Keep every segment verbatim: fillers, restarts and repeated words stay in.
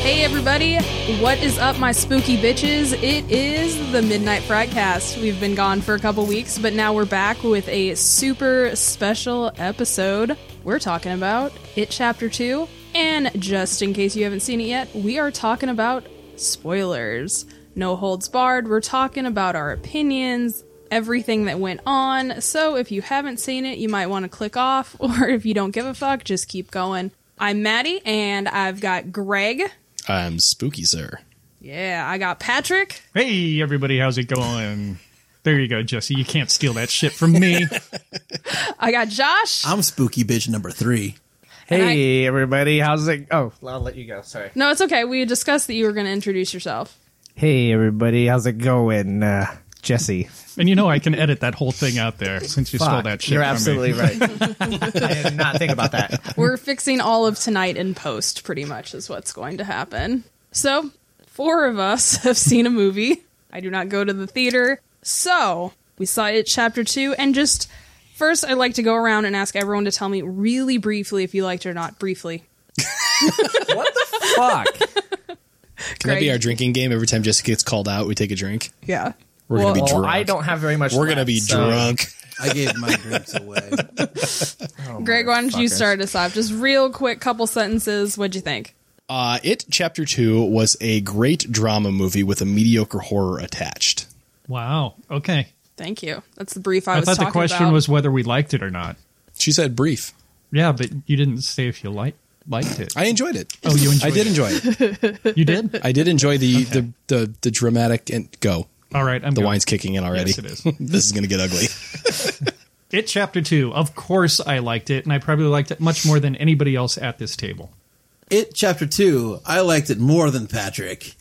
Hey everybody, what is up my spooky bitches? It is the Midnight Frightcast. We've been gone for a couple weeks, but now we're back with a super special episode. We're talking about It Chapter two, and just in case you haven't seen it yet, we are talking about spoilers. No holds barred, we're talking about our opinions, everything that went on, so if you haven't seen it, you might want to click off, or if you don't give a fuck, just keep going. I'm Maddie, and I've got Greg. I'm Spooky Sir. Yeah, I got Patrick. Hey, everybody, how's it going? There you go, Jesse. You can't steal that shit from me. I got Josh. I'm Spooky Bitch number three. And hey, I... everybody, how's it... Oh, I'll let you go, sorry. No, it's okay. We discussed that you were going to introduce yourself. Hey, everybody, how's it going? Uh, Jesse. And you know I can edit that whole thing out there since you Fuck, stole that shit you're from me. You're absolutely right. I did not think about that. We're fixing all of tonight in post, pretty much, is what's going to happen. So, four of us have seen a movie. I do not go to the theater. So, we saw It Chapter two, and just first I'd like to go around and ask everyone to tell me really briefly if you liked it or not. Briefly. What the fuck? Can Greg? That be our drinking game? Every time Jessica gets called out, we take a drink? Yeah. We're well, going to be drunk. I don't have very much We're going to be so. drunk. I gave my drinks away. Oh, Greg, why don't you start us off? Just real quick, couple sentences. What'd you think? Uh, It Chapter two was a great drama movie with a mediocre horror attached. Wow. Okay. Thank you. That's the brief I, I was talking about. I thought the question about. was whether we liked it or not. She said brief. Yeah, but you didn't say if you liked liked it. I enjoyed it. Oh, you enjoyed it? I did enjoy it. You did? I did enjoy the, okay. the, the, the dramatic and go. All right, I'm the going. wine's kicking in already. Yes, it is. This is going to get ugly. It Chapter two. Of course I liked it, and I probably liked it much more than anybody else at this table. It Chapter two. I liked it more than Patrick.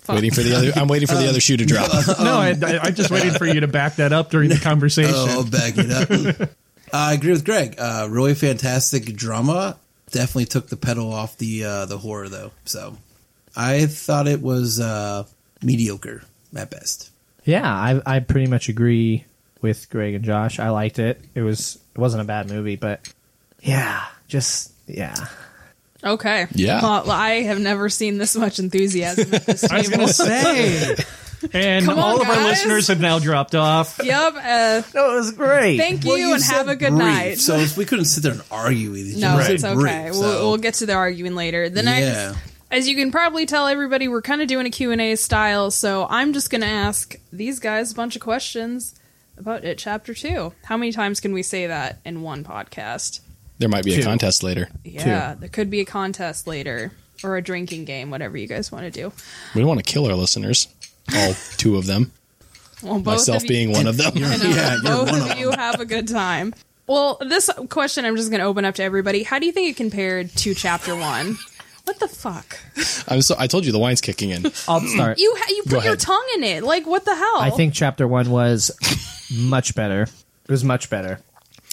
Fuck. Waiting for the other. I'm waiting for um, the other shoe to drop. Uh, um, no, I, I, I'm just waiting for you to back that up during the conversation. Oh, back it up. uh, I agree with Greg. Uh, really fantastic drama. Definitely took the pedal off the uh, the horror though. So I thought it was uh, mediocre. At best. Yeah, I I pretty much agree with Greg and Josh. I liked it. It was it wasn't a bad movie, but yeah, just yeah. Okay. Yeah. Well, I have never seen this much enthusiasm at this table. I was gonna say. And on, all of guys. our listeners have now dropped off. Yep. Uh, no, it was great. Thank you, well, you and have a good brief, night. So we couldn't sit there and argue with each other. No, right. It's okay. Brief, so. We'll we'll get to the arguing later. The next. Yeah. As you can probably tell, everybody, we're kind of doing a Q and A style, so I'm just going to ask these guys a bunch of questions about It Chapter two. How many times can we say that in one podcast? There might be two. a contest later. Yeah, two. There could be a contest later, or a drinking game, whatever you guys want to do. We don't want to kill our listeners, all two of them, well, both myself of you, being one of them. You're, yeah, both you're one of you them. Have a good time. Well, this question I'm just going to open up to everybody. How do you think it compared to Chapter one? What the fuck? I'm so. I told you the wine's kicking in. I'll start. You ha- you put Go your ahead. tongue in it. Like, what the hell? I think Chapter one was much better. It was much better.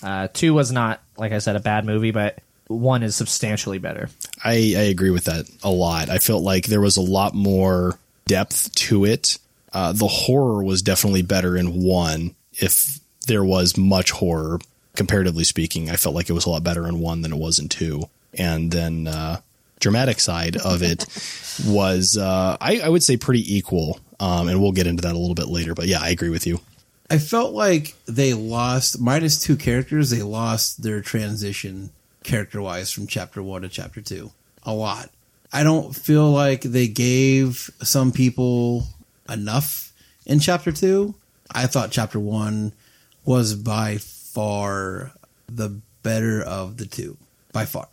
Uh, two was not, like I said, a bad movie, but one is substantially better. I, I agree with that a lot. I felt like there was a lot more depth to it. Uh, the horror was definitely better in one. If there was much horror, comparatively speaking, I felt like it was a lot better in one than it was in two. And then... Uh, dramatic side of it was, uh, I, I would say, pretty equal. Um, and we'll get into that a little bit later. But yeah, I agree with you. I felt like they lost, minus two characters, they lost their transition character-wise from Chapter one to Chapter two a lot. I don't feel like they gave some people enough in Chapter two. I thought Chapter one was by far the better of the two. By far.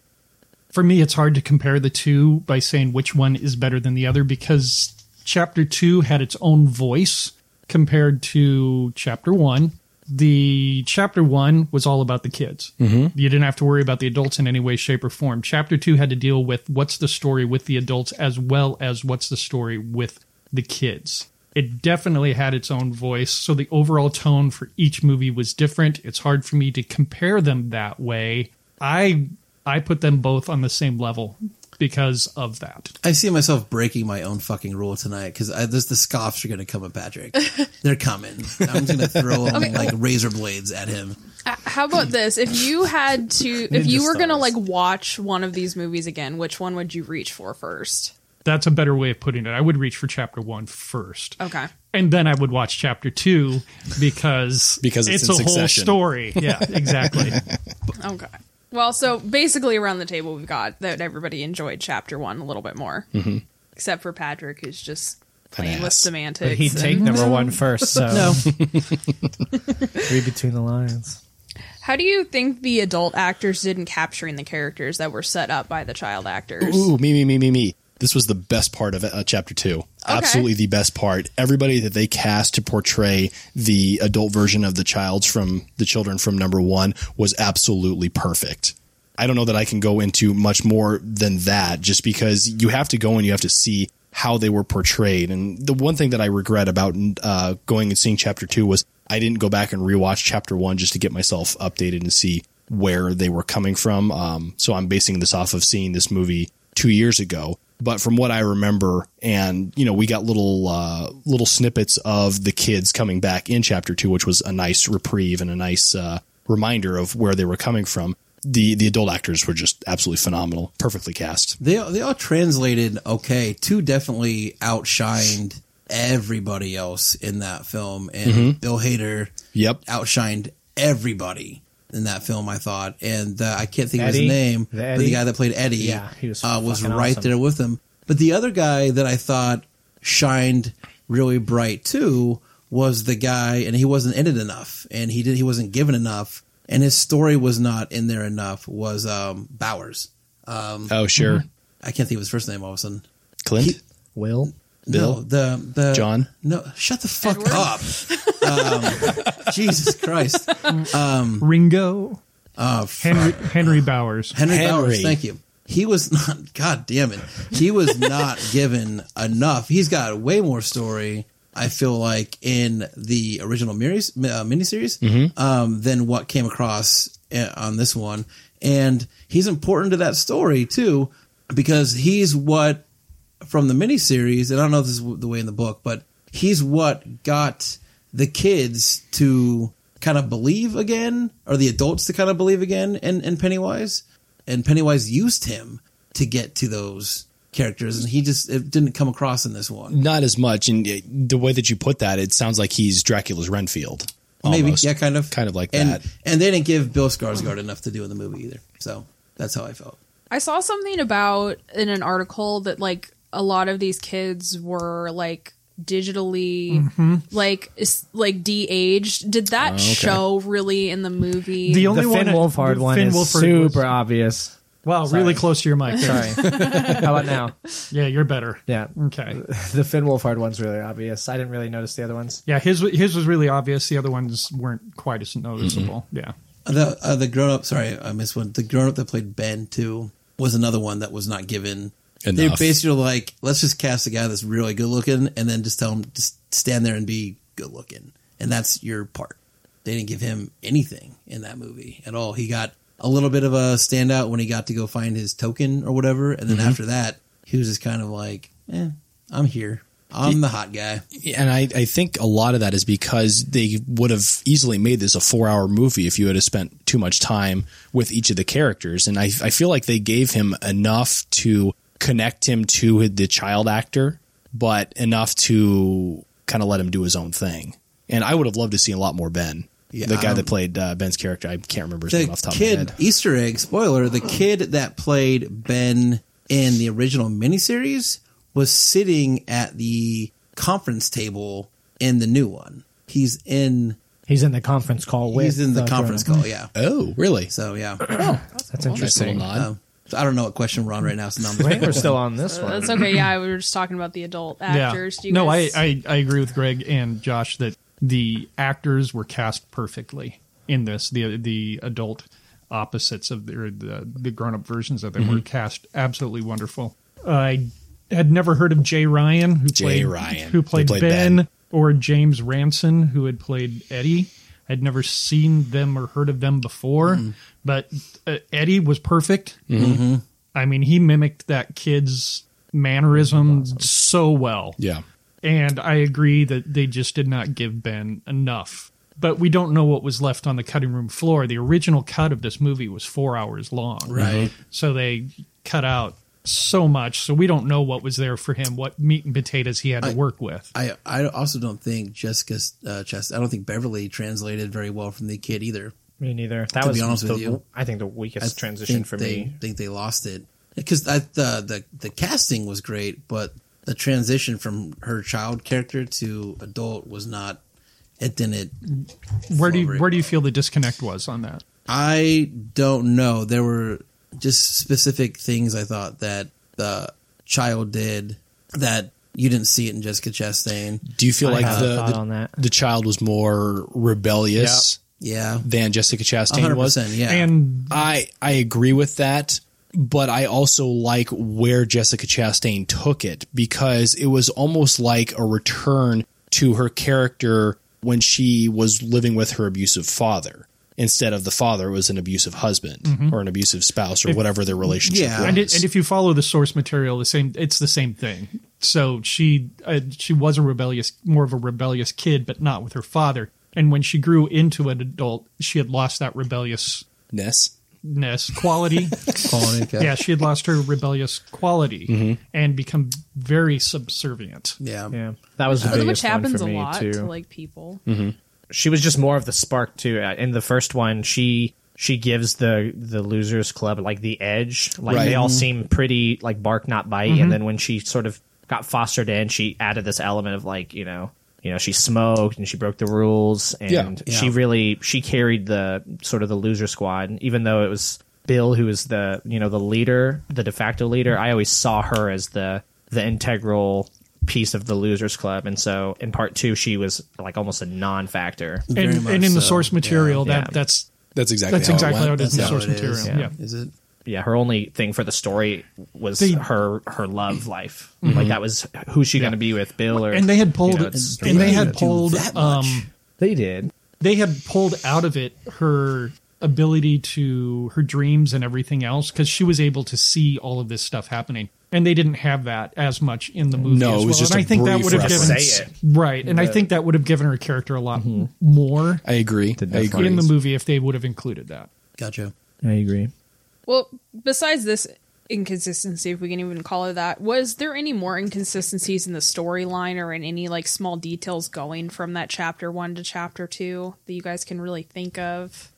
For me, it's hard to compare the two by saying which one is better than the other because Chapter two had its own voice compared to Chapter one. The Chapter one was all about the kids. Mm-hmm. You didn't have to worry about the adults in any way, shape, or form. Chapter two had to deal with what's the story with the adults as well as what's the story with the kids. It definitely had its own voice, so the overall tone for each movie was different. It's hard for me to compare them that way. I I put them both on the same level because of that. I see myself breaking my own fucking rule tonight because the scoffs are going to come at Patrick. They're coming. I'm just going to throw them okay. like razor blades at him. How about this? If you had to, if you were going to like watch one of these movies again, which one would you reach for first? That's a better way of putting it. I would reach for chapter one first. Okay. And then I would watch chapter two because, because it's, it's a succession. Whole story. Yeah, exactly. Okay. Well, so basically around the table, we've got that everybody enjoyed chapter one a little bit more, mm-hmm. except for Patrick, who's just playing with semantics. But he'd and- take number one first, so. No. Read between the lines. How do you think the adult actors did in capturing the characters that were set up by the child actors? Ooh, me, me, me, me, me. This was the best part of uh, chapter two. Okay. Absolutely the best part. Everybody that they cast to portray the adult version of the child's from the children from number one was absolutely perfect. I don't know that I can go into much more than that just because you have to go and you have to see how they were portrayed. And the one thing that I regret about uh, going and seeing chapter two was I didn't go back and rewatch chapter one just to get myself updated and see where they were coming from. Um, so I'm basing this off of seeing this movie two years ago. But from what I remember, and, you know, we got little uh, little snippets of the kids coming back in chapter two, which was a nice reprieve and a nice uh, reminder of where they were coming from. The the adult actors were just absolutely phenomenal, perfectly cast. They, they all translated okay. Two definitely outshined everybody else in that film. And mm-hmm. Bill Hader yep. outshined everybody in that film, I thought, and uh, I can't think Eddie, of his name, the but the guy that played Eddie yeah, he was, uh, was right awesome. There with him. But the other guy that I thought shined really bright too was the guy, and he wasn't in it enough, and he did he wasn't given enough, and his story was not in there enough. Was um, Bowers? Um, oh sure, I can't think of his first name all of a sudden. Clint, he, Will, Bill, no, the the John. No, shut the fuck Edward. Up. Um, Jesus Christ. Um, Ringo. Uh, Henry, Henry Bowers. Henry, Henry Bowers. Thank you. He was not, God damn it. He was not given enough. He's got way more story, I feel like, in the original minis, uh, miniseries mm-hmm. um, than what came across on this one. And he's important to that story, too, because he's what, from the miniseries, and I don't know if this is the way in the book, but he's what got the kids to kind of believe again, or the adults to kind of believe again in, in Pennywise. And Pennywise used him to get to those characters, and he just it didn't come across in this one. Not as much. And the way that you put that, it sounds like he's Dracula's Renfield. Almost. Maybe, yeah, kind of. Kind of like and, that. And they didn't give Bill Skarsgård enough to do in the movie either. So that's how I felt. I saw something about in an article that, like, a lot of these kids were, like, digitally mm-hmm. like like de-aged. Did that oh, okay. show really in the movie? The only the Finn one Wolfhard one Finn is Wolfhard super was... obvious. Wow, sorry. Really close to your mic. Sorry. How about now? Yeah, you're better. Yeah. Okay. The Finn Wolfhard one's really obvious. I didn't really notice the other ones. Yeah, his his was really obvious. The other ones weren't quite as noticeable. Mm-hmm. Yeah. The uh, the grown up. Sorry, I missed one. The grown up that played Ben too was another one that was not given. Enough. They basically were like, let's just cast a guy that's really good looking and then just tell him just stand there and be good looking. And that's your part. They didn't give him anything in that movie at all. He got a little bit of a standout when he got to go find his token or whatever. And then mm-hmm. after that, he was just kind of like, eh, I'm here. I'm the hot guy. And I, I think a lot of that is because they would have easily made this a four-hour movie if you had spent too much time with each of the characters. And I, I feel like they gave him enough to connect him to the child actor, but enough to kind of let him do his own thing. And I would have loved to see a lot more Ben, yeah, the guy um, that played uh, Ben's character. I can't remember his name off the top kid, of my head. Easter egg, spoiler, the kid that played Ben in the original miniseries was sitting at the conference table in the new one. He's in... He's in the conference call with... He's in the, the conference call, yeah. Oh, really? So, yeah. Oh, that's interesting. That's I don't know what question we're on right now. So I think we're still on this one. Uh, that's okay. Yeah, we were just talking about the adult actors. Yeah. Do you no, guys- I, I I agree with Greg and Josh that the actors were cast perfectly in this. The the adult opposites of the, or the, the grown-up versions of them mm-hmm. were cast absolutely wonderful. I had never heard of Jay Ryan, who Jay played Ryan, who played, played Ben, Ben, or James Ranson, who had played Eddie. I'd never seen them or heard of them before, mm. but uh, Eddie was perfect. Mm-hmm. I mean, he mimicked that kid's mannerisms awesome. so well. Yeah. And I agree that they just did not give Ben enough. But we don't know what was left on the cutting room floor. The original cut of this movie was four hours long. Right. So they cut out so much. So we don't know what was there for him, what meat and potatoes he had I, to work with. I I also don't think Jessica uh, Chastain, I don't think Beverly translated very well from the kid either. Me neither. That to was be honest the, with you. I think the weakest I transition for they, me. I think they lost it. Because the, the, the casting was great, but the transition from her child character to adult was not... It didn't. Where do you where do you feel the disconnect was on that? I don't know. There were just specific things I thought that the child did that you didn't see it in Jessica Chastain. Do you feel I like the the, on that. the child was more rebellious? Yep. Yeah. Than Jessica Chastain was. Yeah. And I I agree with that. But I also like where Jessica Chastain took it, because it was almost like a return to her character when she was living with her abusive father, instead of the father was an abusive husband mm-hmm. or an abusive spouse or if, whatever their relationship yeah. was. And, it, and if you follow the source material, the same, it's the same thing. So she, uh, she was a rebellious, more of a rebellious kid, but not with her father. And when she grew into an adult, she had lost that rebelliousness. Ness quality. quality okay. Yeah, she had lost her rebellious quality mm-hmm. and become very subservient. Yeah, yeah, that was the biggest which happens one for me, a lot too. to like people. Mm-hmm. She was just more of the spark too. In the first one, she she gives the the Losers Club like the edge. Like right. they all seem pretty like bark not bite, mm-hmm. and then when she sort of got fostered in, she added this element of like you know. You know, she smoked and she broke the rules, and yeah, yeah. she really she carried the sort of the loser squad. Even though it was Bill who was the you know the leader, the de facto leader, I always saw her as the the integral piece of the Losers Club. And so in part two, she was like almost a non-factor. And, and in so. the source material, yeah, that yeah. that's that's exactly that's how exactly how it is in the source it material. Is. Yeah. yeah, is it? Yeah, her only thing for the story was they, her her love life. Mm-hmm. Like that was who she yeah. going to be with Bill or and they had pulled you know, and, and they had pulled um they did they had pulled out of it her ability to her dreams and everything else, because she was able to see all of this stuff happening, and they didn't have that as much in the movie. No, as it was well. just and a I think brief that would have given it. right, and but, I think that would have given her character a lot mm-hmm. more. I agree. I agree in the movie if they would have included that. Gotcha. I agree. Well, besides this inconsistency, if we can even call it that, was there any more inconsistencies in the storyline or in any like small details going from that chapter one to chapter two that you guys can really think of?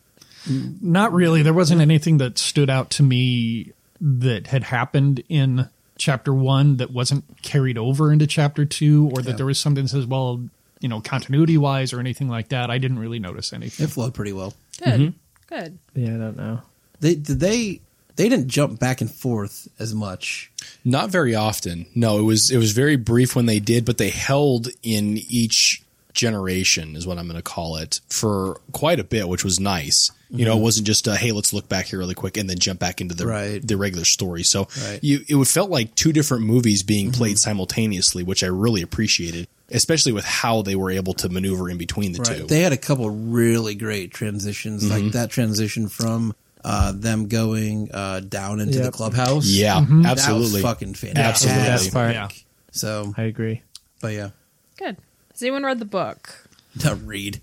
Not really. There wasn't anything that stood out to me that had happened in chapter one that wasn't carried over into chapter two, or that yeah. there was something that says, well, you know, continuity wise or anything like that. I didn't really notice anything. It flowed pretty well. Good. Mm-hmm. Good. Yeah, I don't know. They they they didn't jump back and forth as much. Not very often. No, it was it was very brief when they did, but they held in each generation is what I'm going to call it for quite a bit, which was nice. You mm-hmm. know, it wasn't just a, hey, let's look back here really quick and then jump back into the right. the regular story. So right. you it felt like two different movies being mm-hmm. played simultaneously, which I really appreciated, especially with how they were able to maneuver in between the right. two. They had a couple really great transitions, mm-hmm. like that transition from Uh, them going uh, down into yep. the clubhouse. Yeah, mm-hmm. absolutely. That was fucking fantastic. Absolutely. That's part. Yeah. So I agree. But yeah. Good. Has anyone read the book? To read.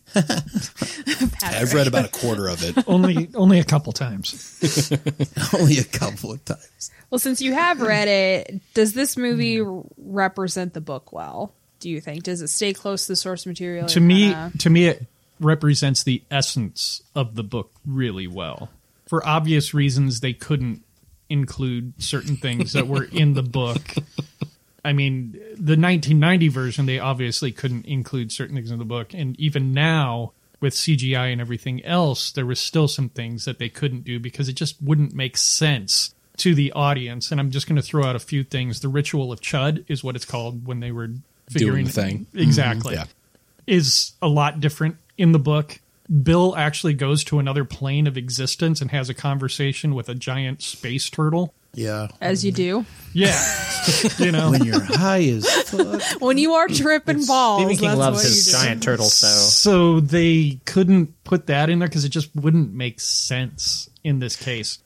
I've read about a quarter of it. only only a couple times. only a couple of times. Well, since you have read it, does this movie represent the book well, do you think? Does it stay close to the source material? To me, kinda... to me, it represents the essence of the book really well. For obvious reasons, they couldn't include certain things that were in the book. I mean, the nineteen ninety version, they obviously couldn't include certain things in the book. And even now, with C G I and everything else, there was still some things that they couldn't do because it just wouldn't make sense to the audience. And I'm just going to throw out a few things. The Ritual of Chud is what it's called when they were figuring Doing the thing. Exactly. Mm-hmm, yeah. Is a lot different in the book. Bill actually goes to another plane of existence and has a conversation with a giant space turtle Yeah. As you do. Yeah. You know, when you're high as fuck. When you are tripping balls. Stephen King loves his giant turtle, so. So they couldn't put that in there because it just wouldn't make sense in this case.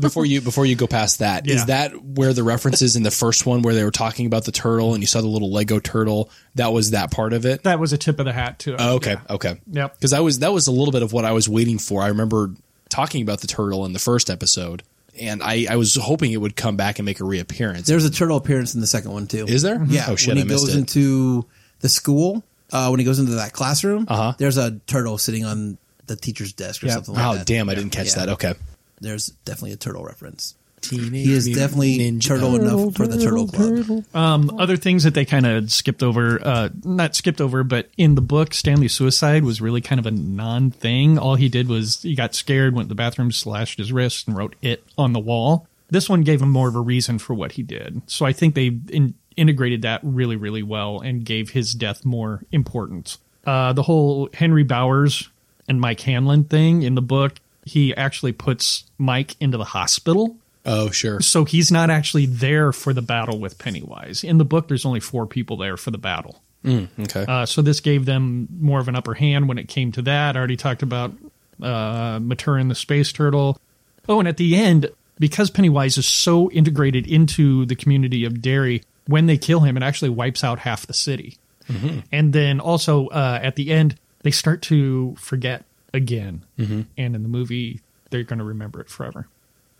Before you before you go past that, yeah. Is that where the references in the first one where they were talking about the turtle and you saw the little Lego turtle? That was that part of it? That was a tip of the hat to it. Oh, okay. Yeah. Okay. Yep. Because I was that was a little bit of what I was waiting for. I remember talking about the turtle in the first episode. And I, I was hoping it would come back and make a reappearance. There's a turtle appearance in the second one, too. Is there? Yeah. Oh, shit, when he I missed goes it. into the school, uh, when he goes into that classroom, uh-huh. There's a turtle sitting on the teacher's desk or yeah. something like oh, that. Oh, damn, I yeah. didn't catch yeah. that. Okay. There's definitely a turtle reference. Teenage he is definitely ninja. turtle, turtle enough turtle, for the Turtle Club. Um, other things that they kind of skipped over, uh, not skipped over, but in the book, Stanley's suicide was really kind of a non-thing. All he did was he got scared, went to the bathroom, slashed his wrist, and wrote "it" on the wall. This one gave him more of a reason for what he did. So I think they in- integrated that really, really well and gave his death more importance. Uh, the whole Henry Bowers and Mike Hanlon thing in the book, he actually puts Mike into the hospital. Oh, sure. So he's not actually there for the battle with Pennywise. In the book, there's only four people there for the battle. Mm, okay. Uh, so this gave them more of an upper hand when it came to that. I already talked about uh, Maturin the Space Turtle. Oh, and at the end, because Pennywise is so integrated into the community of Derry, when they kill him, it actually wipes out half the city. Mm-hmm. And then also uh, at the end, they start to forget again. Mm-hmm. And in the movie, they're going to remember it forever.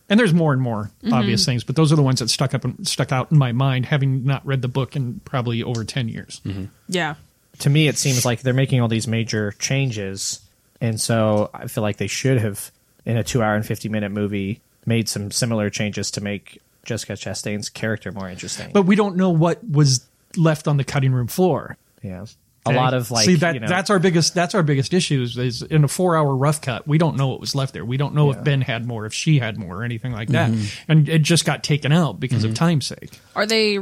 And there's more and more mm-hmm. obvious things, but those are the ones that stuck up and stuck out in my mind, having not read the book in probably over ten years. Mm-hmm. Yeah. To me, it seems like they're making all these major changes, and so I feel like they should have, in a two hour and fifty minute movie, made some similar changes to make Jessica Chastain's character more interesting. But we don't know what was left on the cutting room floor. Yeah. Okay. A lot of like, see that you know, that's our biggest that's our biggest issue is, is in a four hour rough cut we don't know what was left there. We don't know yeah. if Ben had more, if she had more, or anything like that, mm-hmm. and it just got taken out because mm-hmm. of time's sake. Are they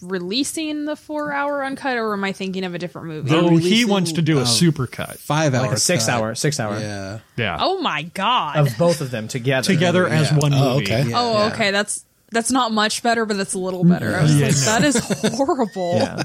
releasing the four hour uncut, or am I thinking of a different movie? Oh, he wants to do a super cut, five hour, like a six cut. hour, six hour, yeah, yeah. Oh my god, of both of them together, together yeah. as one movie. Oh, okay, yeah. oh, okay. That's that's not much better, but that's a little better. I was yeah, like, no. that is horrible. Yeah.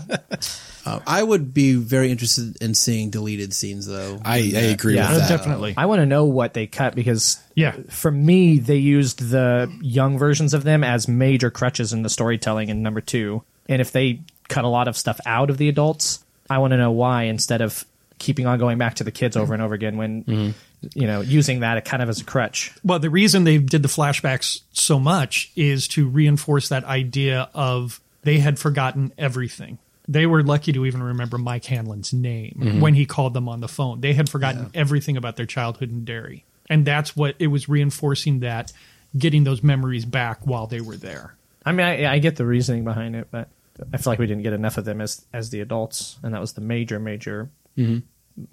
Uh, I would be very interested in seeing deleted scenes, though. I, I agree yeah, with that. Definitely. I want to know what they cut, because yeah. for me, they used the young versions of them as major crutches in the storytelling in number two. And if they cut a lot of stuff out of the adults, I want to know why, instead of keeping on going back to the kids over and over again when, mm-hmm. you know, using that kind of as a crutch. Well, the reason they did the flashbacks so much is to reinforce that idea of they had forgotten everything. They were lucky to even remember Mike Hanlon's name mm-hmm. when he called them on the phone. They had forgotten yeah. everything about their childhood in Derry. And that's what it was reinforcing, that getting those memories back while they were there. I mean, I, I get the reasoning behind it, but I feel like we didn't get enough of them as, as the adults. And that was the major, major, mm-hmm.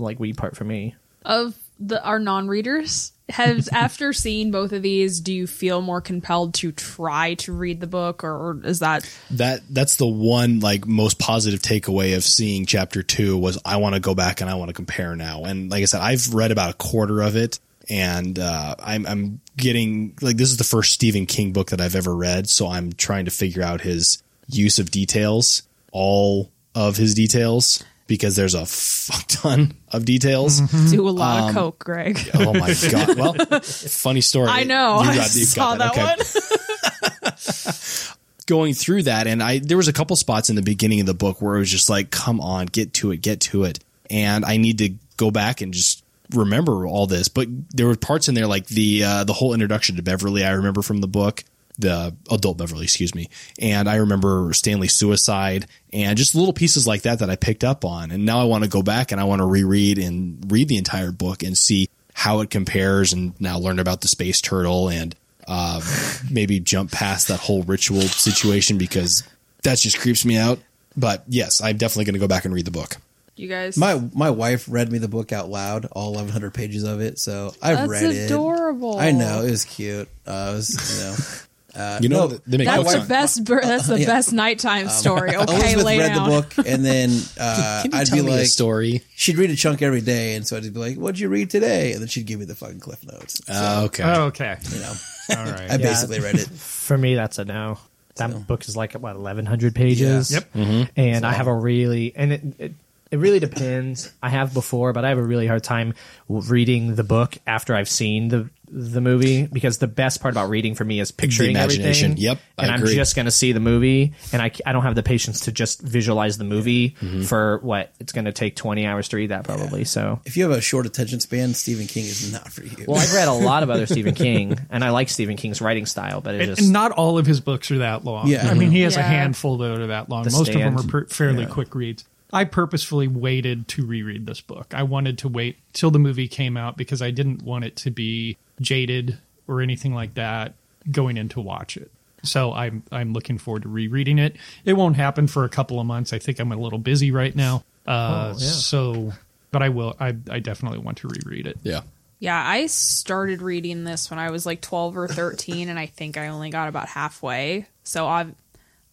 like, we part for me. Of the our non-readers, has after seeing both of these, do you feel more compelled to try to read the book, or, or is that that that's the one like most positive takeaway of seeing chapter two was I want to go back and I want to compare now. And like I said, I've read about a quarter of it, and uh, I'm, I'm getting like this is the first Stephen King book that I've ever read, so I'm trying to figure out his use of details, all of his details. Because there's a fuck ton of details. Mm-hmm. Do a lot um, of coke, Greg. Oh my god! Well, funny story. I know. You got, I saw got that, that okay. one. Going through that, and I there was a couple spots in the beginning of the book where it was just like, "Come on, get to it, get to it," and I need to go back and just remember all this. But there were parts in there like the uh, the whole introduction to Beverly. I remember from the book. The adult Beverly, excuse me. And I remember Stanley's suicide and just little pieces like that that I picked up on. And now I want to go back and I want to reread and read the entire book and see how it compares, and now learn about the space turtle and uh, maybe jump past that whole ritual situation, because that just creeps me out. But yes, I'm definitely going to go back and read the book. You guys, my my wife read me the book out loud, all eleven hundred pages of it. So I've That's read adorable. it. Adorable. I know, it was cute. Uh, it was, you know. Uh, you know, no, they make that's the best. Bur- that's the uh, yeah. best nighttime um, story. Okay, Elizabeth lay read down. the book, and then uh, Can you I'd tell be me like, a story. She'd read a chunk every day, and so I'd be like, "What'd you read today?" And then she'd give me the fucking cliff notes. So, uh, okay, oh, okay, you know, all right. I yeah. basically read it. For me, that's a no. That so. book is like what eleven hundred pages. Yeah. Yep, mm-hmm. and so. I have a really and it. it It really depends. I have before, but I have a really hard time reading the book after I've seen the the movie because the best part about reading for me is picturing the imagination. Everything. Yep, I and agree. I'm just going to see the movie, and I, I don't have the patience to just visualize the movie mm-hmm. for what it's going to take twenty hours to read that probably. Yeah. So if you have a short attention span, Stephen King is not for you. Well, I've read a lot of other Stephen King, and I like Stephen King's writing style, but it and, just and not all of his books are that long. Yeah, mm-hmm. I mean he has yeah. a handful that are that long. The Most Stand. of them are per- fairly yeah. quick reads. I purposefully waited to reread this book. I wanted to wait till the movie came out because I didn't want it to be jaded or anything like that going in to watch it. So I'm I'm looking forward to rereading it. It won't happen for a couple of months. I think I'm a little busy right now. Uh, oh, yeah. So, but I will. I, I definitely want to reread it. Yeah. Yeah, I started reading this when I was like twelve or thirteen, and I think I only got about halfway. So I've...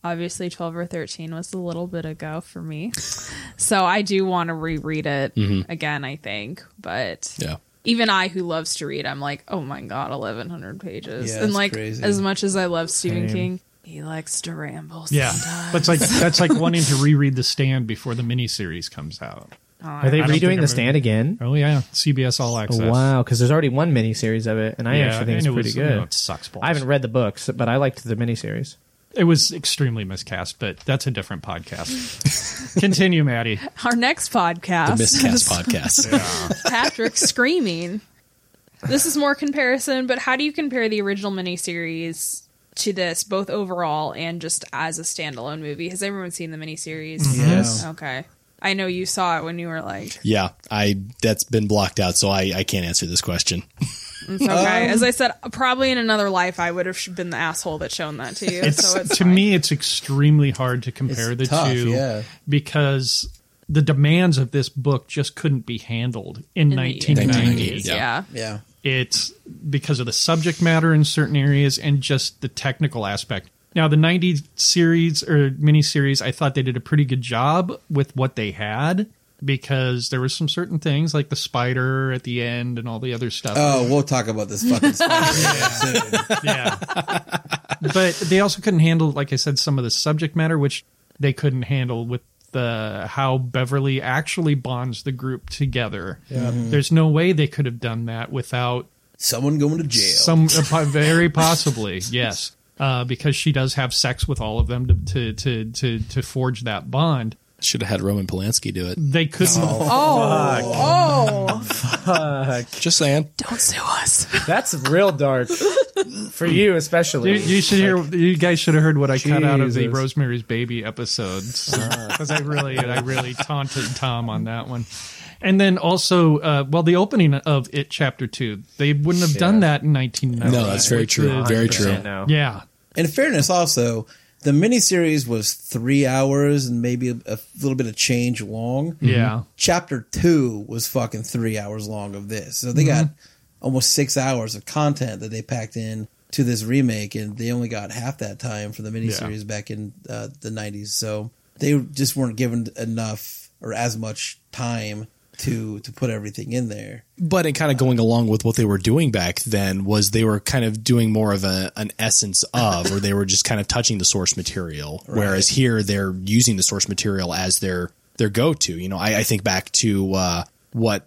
Obviously, twelve or thirteen was a little bit ago for me. So I do want to reread it mm-hmm. again, I think. But yeah. even I, who loves to read, I'm like, oh my God, eleven hundred pages. Yeah, and like, crazy. As much as I love Stephen Same. King, he likes to ramble yeah. sometimes. That's like, that's like wanting to reread The Stand before the miniseries comes out. Oh, Are they I redoing The Stand again? Oh, yeah. C B S All Access. Oh, wow, because there's already one miniseries of it, and I yeah, actually think it's it pretty was, good. You know, it sucks balls. I haven't read the books, but I liked the miniseries. It was extremely miscast, but that's a different podcast. Continue, Maddie. Our next podcast. The miscast podcast. Yeah. Patrick screaming. This is more comparison, but how do you compare the original miniseries to this, both overall and just as a standalone movie? Has everyone seen the miniseries? Yes. Yeah. Okay. I know you saw it when you were like... Yeah, I that's been blocked out, so I, I can't answer this question. It's okay. Um, As I said, probably in another life, I would have been the asshole that shown that to you. It's, so it's to fine. me, it's extremely hard to compare it's the tough, two yeah. because the demands of this book just couldn't be handled in, in nineteen ninety. The, yeah. yeah, yeah. It's because of the subject matter in certain areas and just the technical aspect. Now, the ninety series or miniseries, I thought they did a pretty good job with what they had. Because there were some certain things like the spider at the end and all the other stuff. Oh, we'll talk about this fucking spider. yeah. yeah. But they also couldn't handle, like I said, some of the subject matter, which they couldn't handle with the how Beverly actually bonds the group together. Yeah. Mm-hmm. There's no way they could have done that without... Someone going to jail. Some Very possibly, yes. Uh, because she does have sex with all of them to to to, to, to forge that bond. Should have had Roman Polanski do it. They couldn't. Oh, oh, fuck. oh. fuck! Just saying. Don't sue us. That's real dark for you, especially. You, you should like, hear. You guys should have heard what I Jesus. cut out of the Rosemary's Baby episode because uh, I really, I really taunted Tom on that one. And then also, uh, well, the opening of It Chapter two, they wouldn't have yeah. done that in nineteen ninety. No, that's very true. The, very true. No. Yeah. In fairness, also. The miniseries was three hours and maybe a, a little bit of change long. Yeah. Chapter two was fucking three hours long of this. So they mm-hmm. got almost six hours of content that they packed in to this remake, and they only got half that time for the miniseries yeah. back in uh, the nineties. So they just weren't given enough or as much time to to put everything in there. But it kind of going along with what they were doing back then was they were kind of doing more of a an essence of, or they were just kind of touching the source material. Right. Whereas here they're using the source material as their, their go-to. You know, I, I think back to uh, what,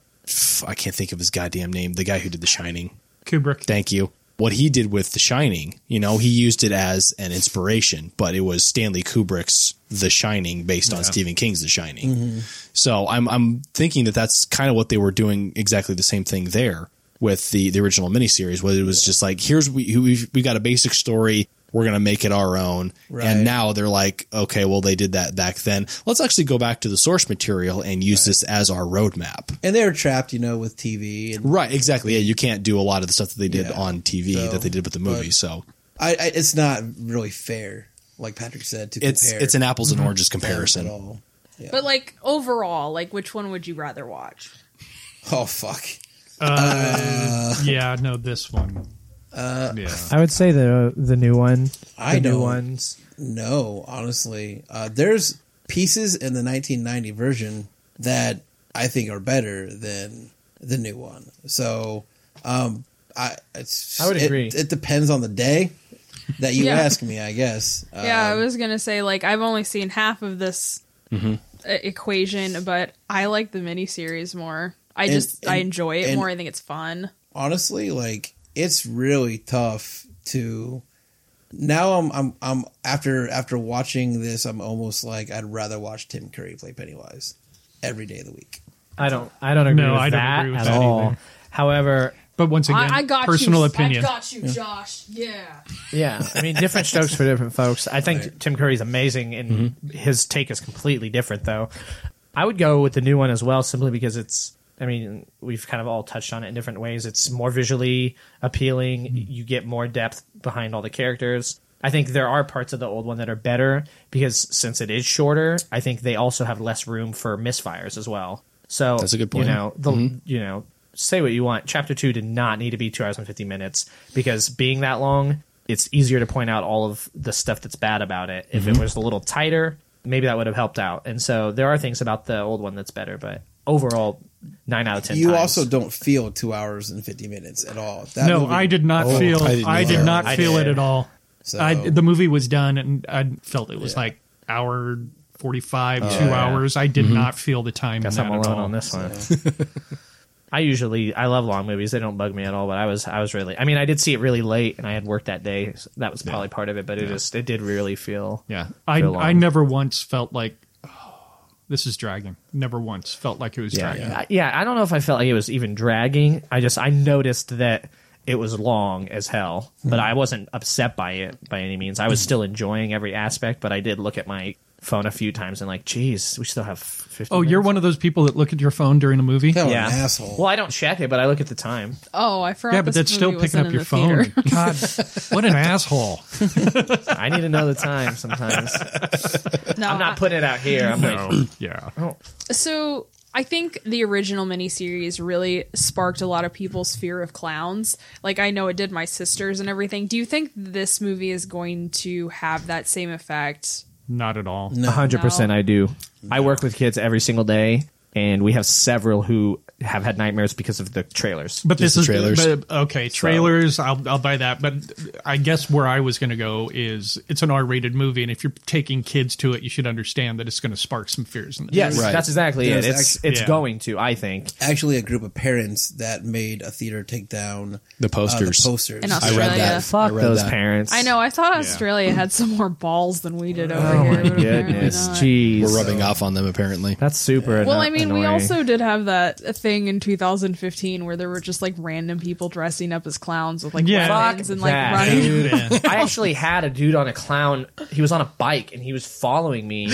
I can't think of his goddamn name, the guy who did The Shining. Kubrick. Thank you. What he did with The Shining, you know, he used it as an inspiration, but it was Stanley Kubrick's The Shining based yeah. on Stephen King's The Shining. Mm-hmm. So I'm I'm thinking that that's kind of what they were doing, exactly the same thing there with the, the original miniseries, where it was yeah. just like, here's we we've, we got a basic story. We're going to make it our own. Right. And now they're like, okay, well, they did that back then. Let's actually go back to the source material and use right. this as our roadmap. And they're trapped, you know, with T V. And- right, exactly. Yeah, you can't do a lot of the stuff that they did yeah. on T V so, that they did with the movie. So I, I, it's not really fair, like Patrick said, to it's, compare. It's an apples and oranges comparison. At all. Yeah. But like overall, like which one would you rather watch? Oh, fuck. Uh, uh, yeah, no, this one. Uh, yeah. I would say the the new one. The I don't new ones. No, honestly, uh, there's pieces in the nineteen ninety version that I think are better than the new one. So, um, I it's, I would it, agree. It depends on the day that you yeah. ask me, I guess. Yeah, um, I was gonna say like I've only seen half of this mm-hmm. equation, but I like the miniseries more. I and, just and, I enjoy it more. I think it's fun. Honestly, like. It's really tough to now. I'm I'm I'm after after watching this. I'm almost like I'd rather watch Tim Curry play Pennywise every day of the week. I don't I don't agree no, with I that agree with at that all. Either. However, but once again, I, I got personal you. opinion. I got you, Josh. Yeah. Yeah. I mean, different strokes for different folks. I think right. Tim Curry's amazing, and mm-hmm. his take is completely different. Though, I would go with the new one as well, simply because it's. I mean, we've kind of all touched on it in different ways. It's more visually appealing. Mm-hmm. You get more depth behind all the characters. I think there are parts of the old one that are better because since it is shorter, I think they also have less room for misfires as well. So that's a good point. You know, the, mm-hmm. you know, say what you want. Chapter two did not need to be two hours and fifty minutes because being that long, it's easier to point out all of the stuff that's bad about it. Mm-hmm. If it was a little tighter, maybe that would have helped out. And so there are things about the old one that's better, but overall. Nine out of ten. You times. also don't feel two hours and fifty minutes at all. That no, movie, I did not oh, feel. I did not, I did not feel did. it at all. So, I, the movie was done, and I felt it was yeah. like hour forty-five, uh, two yeah. hours. I did mm-hmm. not feel the time. Guess in that I'm alone on this one. Yeah. I usually I love long movies. They don't bug me at all. But I was I was really. I mean, I did see it really late, and I had work that day. So that was probably yeah. part of it. But it yeah. just it did really feel. Yeah, feel I long. I never once felt like. This is dragging. Never once felt like it was yeah, dragging. Yeah. yeah, I don't know if I felt like it was even dragging. I just I noticed that it was long as hell, but I wasn't upset by it by any means. I was still enjoying every aspect, but I did look at my phone a few times and like, geez, we still have fifty Oh, minutes. You're one of those people that look at your phone during a movie? Oh, yeah. An asshole. Well, I don't check it, but I look at the time. Oh, I forgot. Yeah, but that's still picking up your phone. Theater. God, what an asshole. I need to know the time sometimes. No, I'm not I, putting it out here. I'm no. like, yeah. Oh. So I think the original miniseries really sparked a lot of people's fear of clowns. Like, I know it did my sisters and everything. Do you think this movie is going to have that same effect? Not at all. A hundred percent I do. No. I work with kids every single day, and we have several who have had nightmares because of the trailers. But Just this the is trailers. But, okay, trailers, so. I'll, I'll buy that. But I guess where I was going to go is it's an R-rated movie, and if you're taking kids to it, you should understand that it's going to spark some fears in them. Yes, right. That's exactly There's it. It's actually, it's yeah. going to, I think. Actually, a group of parents that made a theater take down the posters. Uh, the posters. In Australia. I read that. Fuck I read those that. parents. I know. I thought Australia yeah. had some more balls than we did over oh, here. Oh, my goodness. Jeez. We're rubbing so. off on them, apparently. That's super Well, I mean, annoying. We also did have that... thing in two thousand fifteen where there were just like random people dressing up as clowns with like yeah, weapons and like that. running. Dude, I actually had a dude on a clown. He was on a bike and he was following me.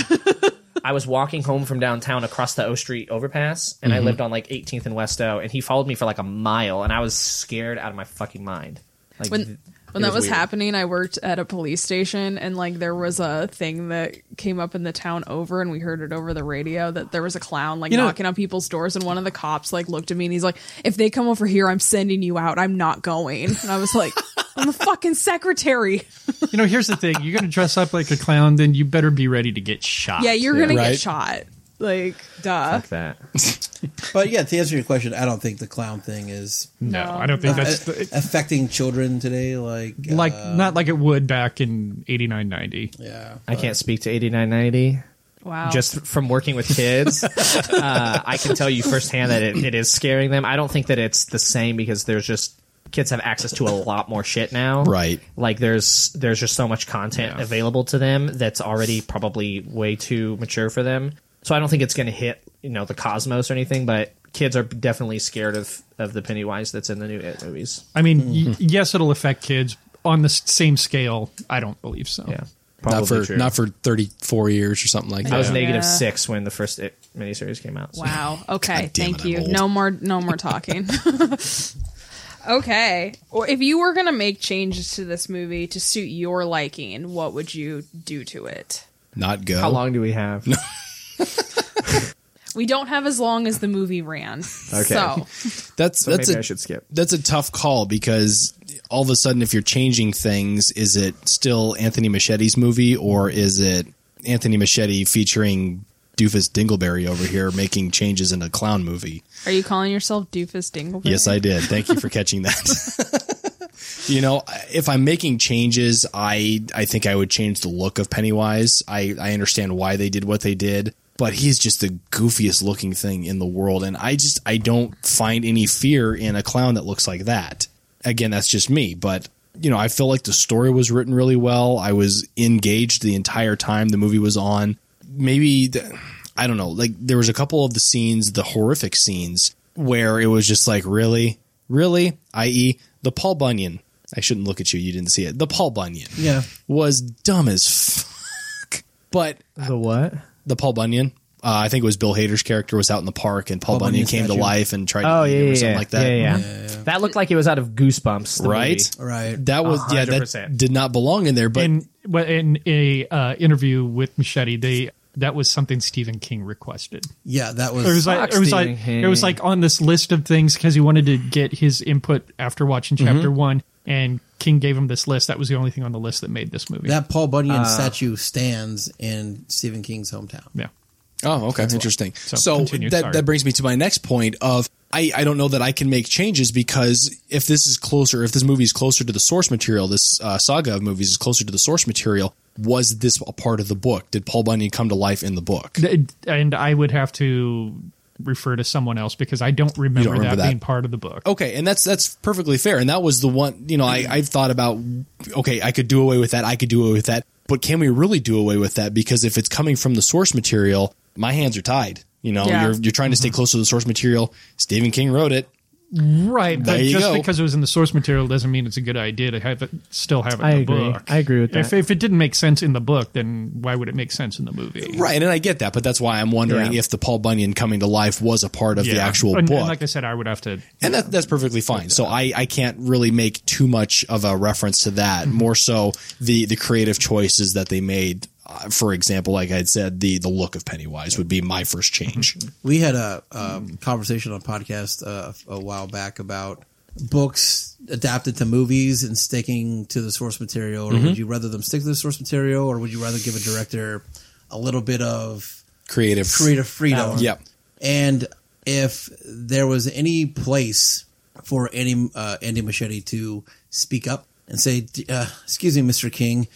I was walking home from downtown across the O Street overpass, and mm-hmm. I lived on like eighteenth and West O, and he followed me for like a mile, and I was scared out of my fucking mind. Like when when was that was weird. happening, I worked at a police station, and like there was a thing that came up in the town over, and we heard it over the radio that there was a clown like you know, knocking on people's doors, and one of the cops like looked at me and he's like, "If they come over here, I'm sending you out. I'm not going." And I was like, "I'm the fucking secretary." You know, here's the thing: you're gonna dress up like a clown, then you better be ready to get shot. Yeah, you're yeah, gonna right? get shot. Like, duh. Fuck that. But yeah, to answer your question, I don't think the clown thing is no. I don't think that's the, affecting children today. Like, like uh, not like it would back in eighty-nine ninety Yeah, but. I can't speak to eighty-nine ninety Wow. Just from working with kids, uh, I can tell you firsthand that it, it is scaring them. I don't think that it's the same because there's just. Kids have access to a lot more shit now. Right. Like there's there's just so much content yeah. available to them that's already probably way too mature for them. So I don't think it's going to hit, you know, the cosmos or anything, but kids are definitely scared of, of the Pennywise that's in the new It movies. I mean, mm-hmm. y- yes, it'll affect kids on the same scale. I don't believe so. Yeah, not for true. not for thirty-four years or something like that. I was negative yeah. six when the first It miniseries came out. So. Wow. Okay. Thank it, you. No more. No more talking. Okay. Or if you were going to make changes to this movie to suit your liking, what would you do to it? Not go. How long do we have? We don't have as long as the movie ran. Okay, so. that's that's so maybe a, I should skip. That's a tough call because all of a sudden, if you're changing things, is it still Anthony Muschietti's movie, or is it Anthony Muschietti featuring Doofus Dingleberry over here making changes in a clown movie? Are you calling yourself Doofus Dingleberry? Yes, I did. Thank you for catching that. You know, if I'm making changes, I I think I would change the look of Pennywise. I, I understand why they did what they did, but he's just the goofiest looking thing in the world. And I just I don't find any fear in a clown that looks like that. Again, that's just me. But, you know, I feel like the story was written really well. I was engaged the entire time the movie was on. Maybe, the, I don't know, like there was a couple of the scenes, the horrific scenes, where it was just like, really, really, that is the Paul Bunyan. I shouldn't look at you. You didn't see it. The Paul Bunyan yeah. was dumb as fuck. But the what? The Paul Bunyan. Uh, I think it was Bill Hader's character was out in the park and Paul, Paul Bunyan came statue. to life and tried oh, to yeah, him or yeah, something yeah. like that. Yeah, yeah. Yeah, yeah. That looked like it was out of Goosebumps. Right. Movie. Right. That was, one hundred percent. Yeah, that did not belong in there. But in, in a uh, interview with Muschietti, they, that was something Stephen King requested. Yeah, that was, it was like, it was like, it was like on this list of things because he wanted to get his input after watching chapter mm-hmm. one. And King gave him this list. That was the only thing on the list that made this movie. That Paul Bunyan uh, statue stands in Stephen King's hometown. Yeah. Oh, okay. That's interesting. So, so continue, that, that brings me to my next point of I, I don't know that I can make changes because if this is closer, if this movie is closer to the source material, this uh, saga of movies is closer to the source material, was this a part of the book? Did Paul Bunyan come to life in the book? And I would have to refer to someone else because I don't remember, don't remember that, that being part of the book. Okay. And that's, that's perfectly fair. And that was the one, you know, I, I've thought about, okay, I could do away with that. I could do away with that. But can we really do away with that? Because if it's coming from the source material, my hands are tied. You know, yeah. you're, you're trying to stay close to the source material. Stephen King wrote it. Right. But just go. because it was in the source material doesn't mean it's a good idea to have it still have it in I the agree. book. I agree with that. If, if it didn't make sense in the book, then why would it make sense in the movie? Right. And I get that. But that's why I'm wondering yeah. if the Paul Bunyan coming to life was a part of yeah. the actual and, book. And like I said, I would have to. And that, that's perfectly fine. So I, I can't really make too much of a reference to that. Mm-hmm. More so the, the creative choices that they made. Uh, for example, like I said, the, the look of Pennywise would be my first change. We had a um, conversation on a podcast uh, a while back about books adapted to movies and sticking to the source material. Or mm-hmm. would you rather them stick to the source material, or would you rather give a director a little bit of creative creative freedom? Um, yep. And if there was any place for Andy, uh, Andy Muschietti to speak up and say, uh, excuse me, Mister King,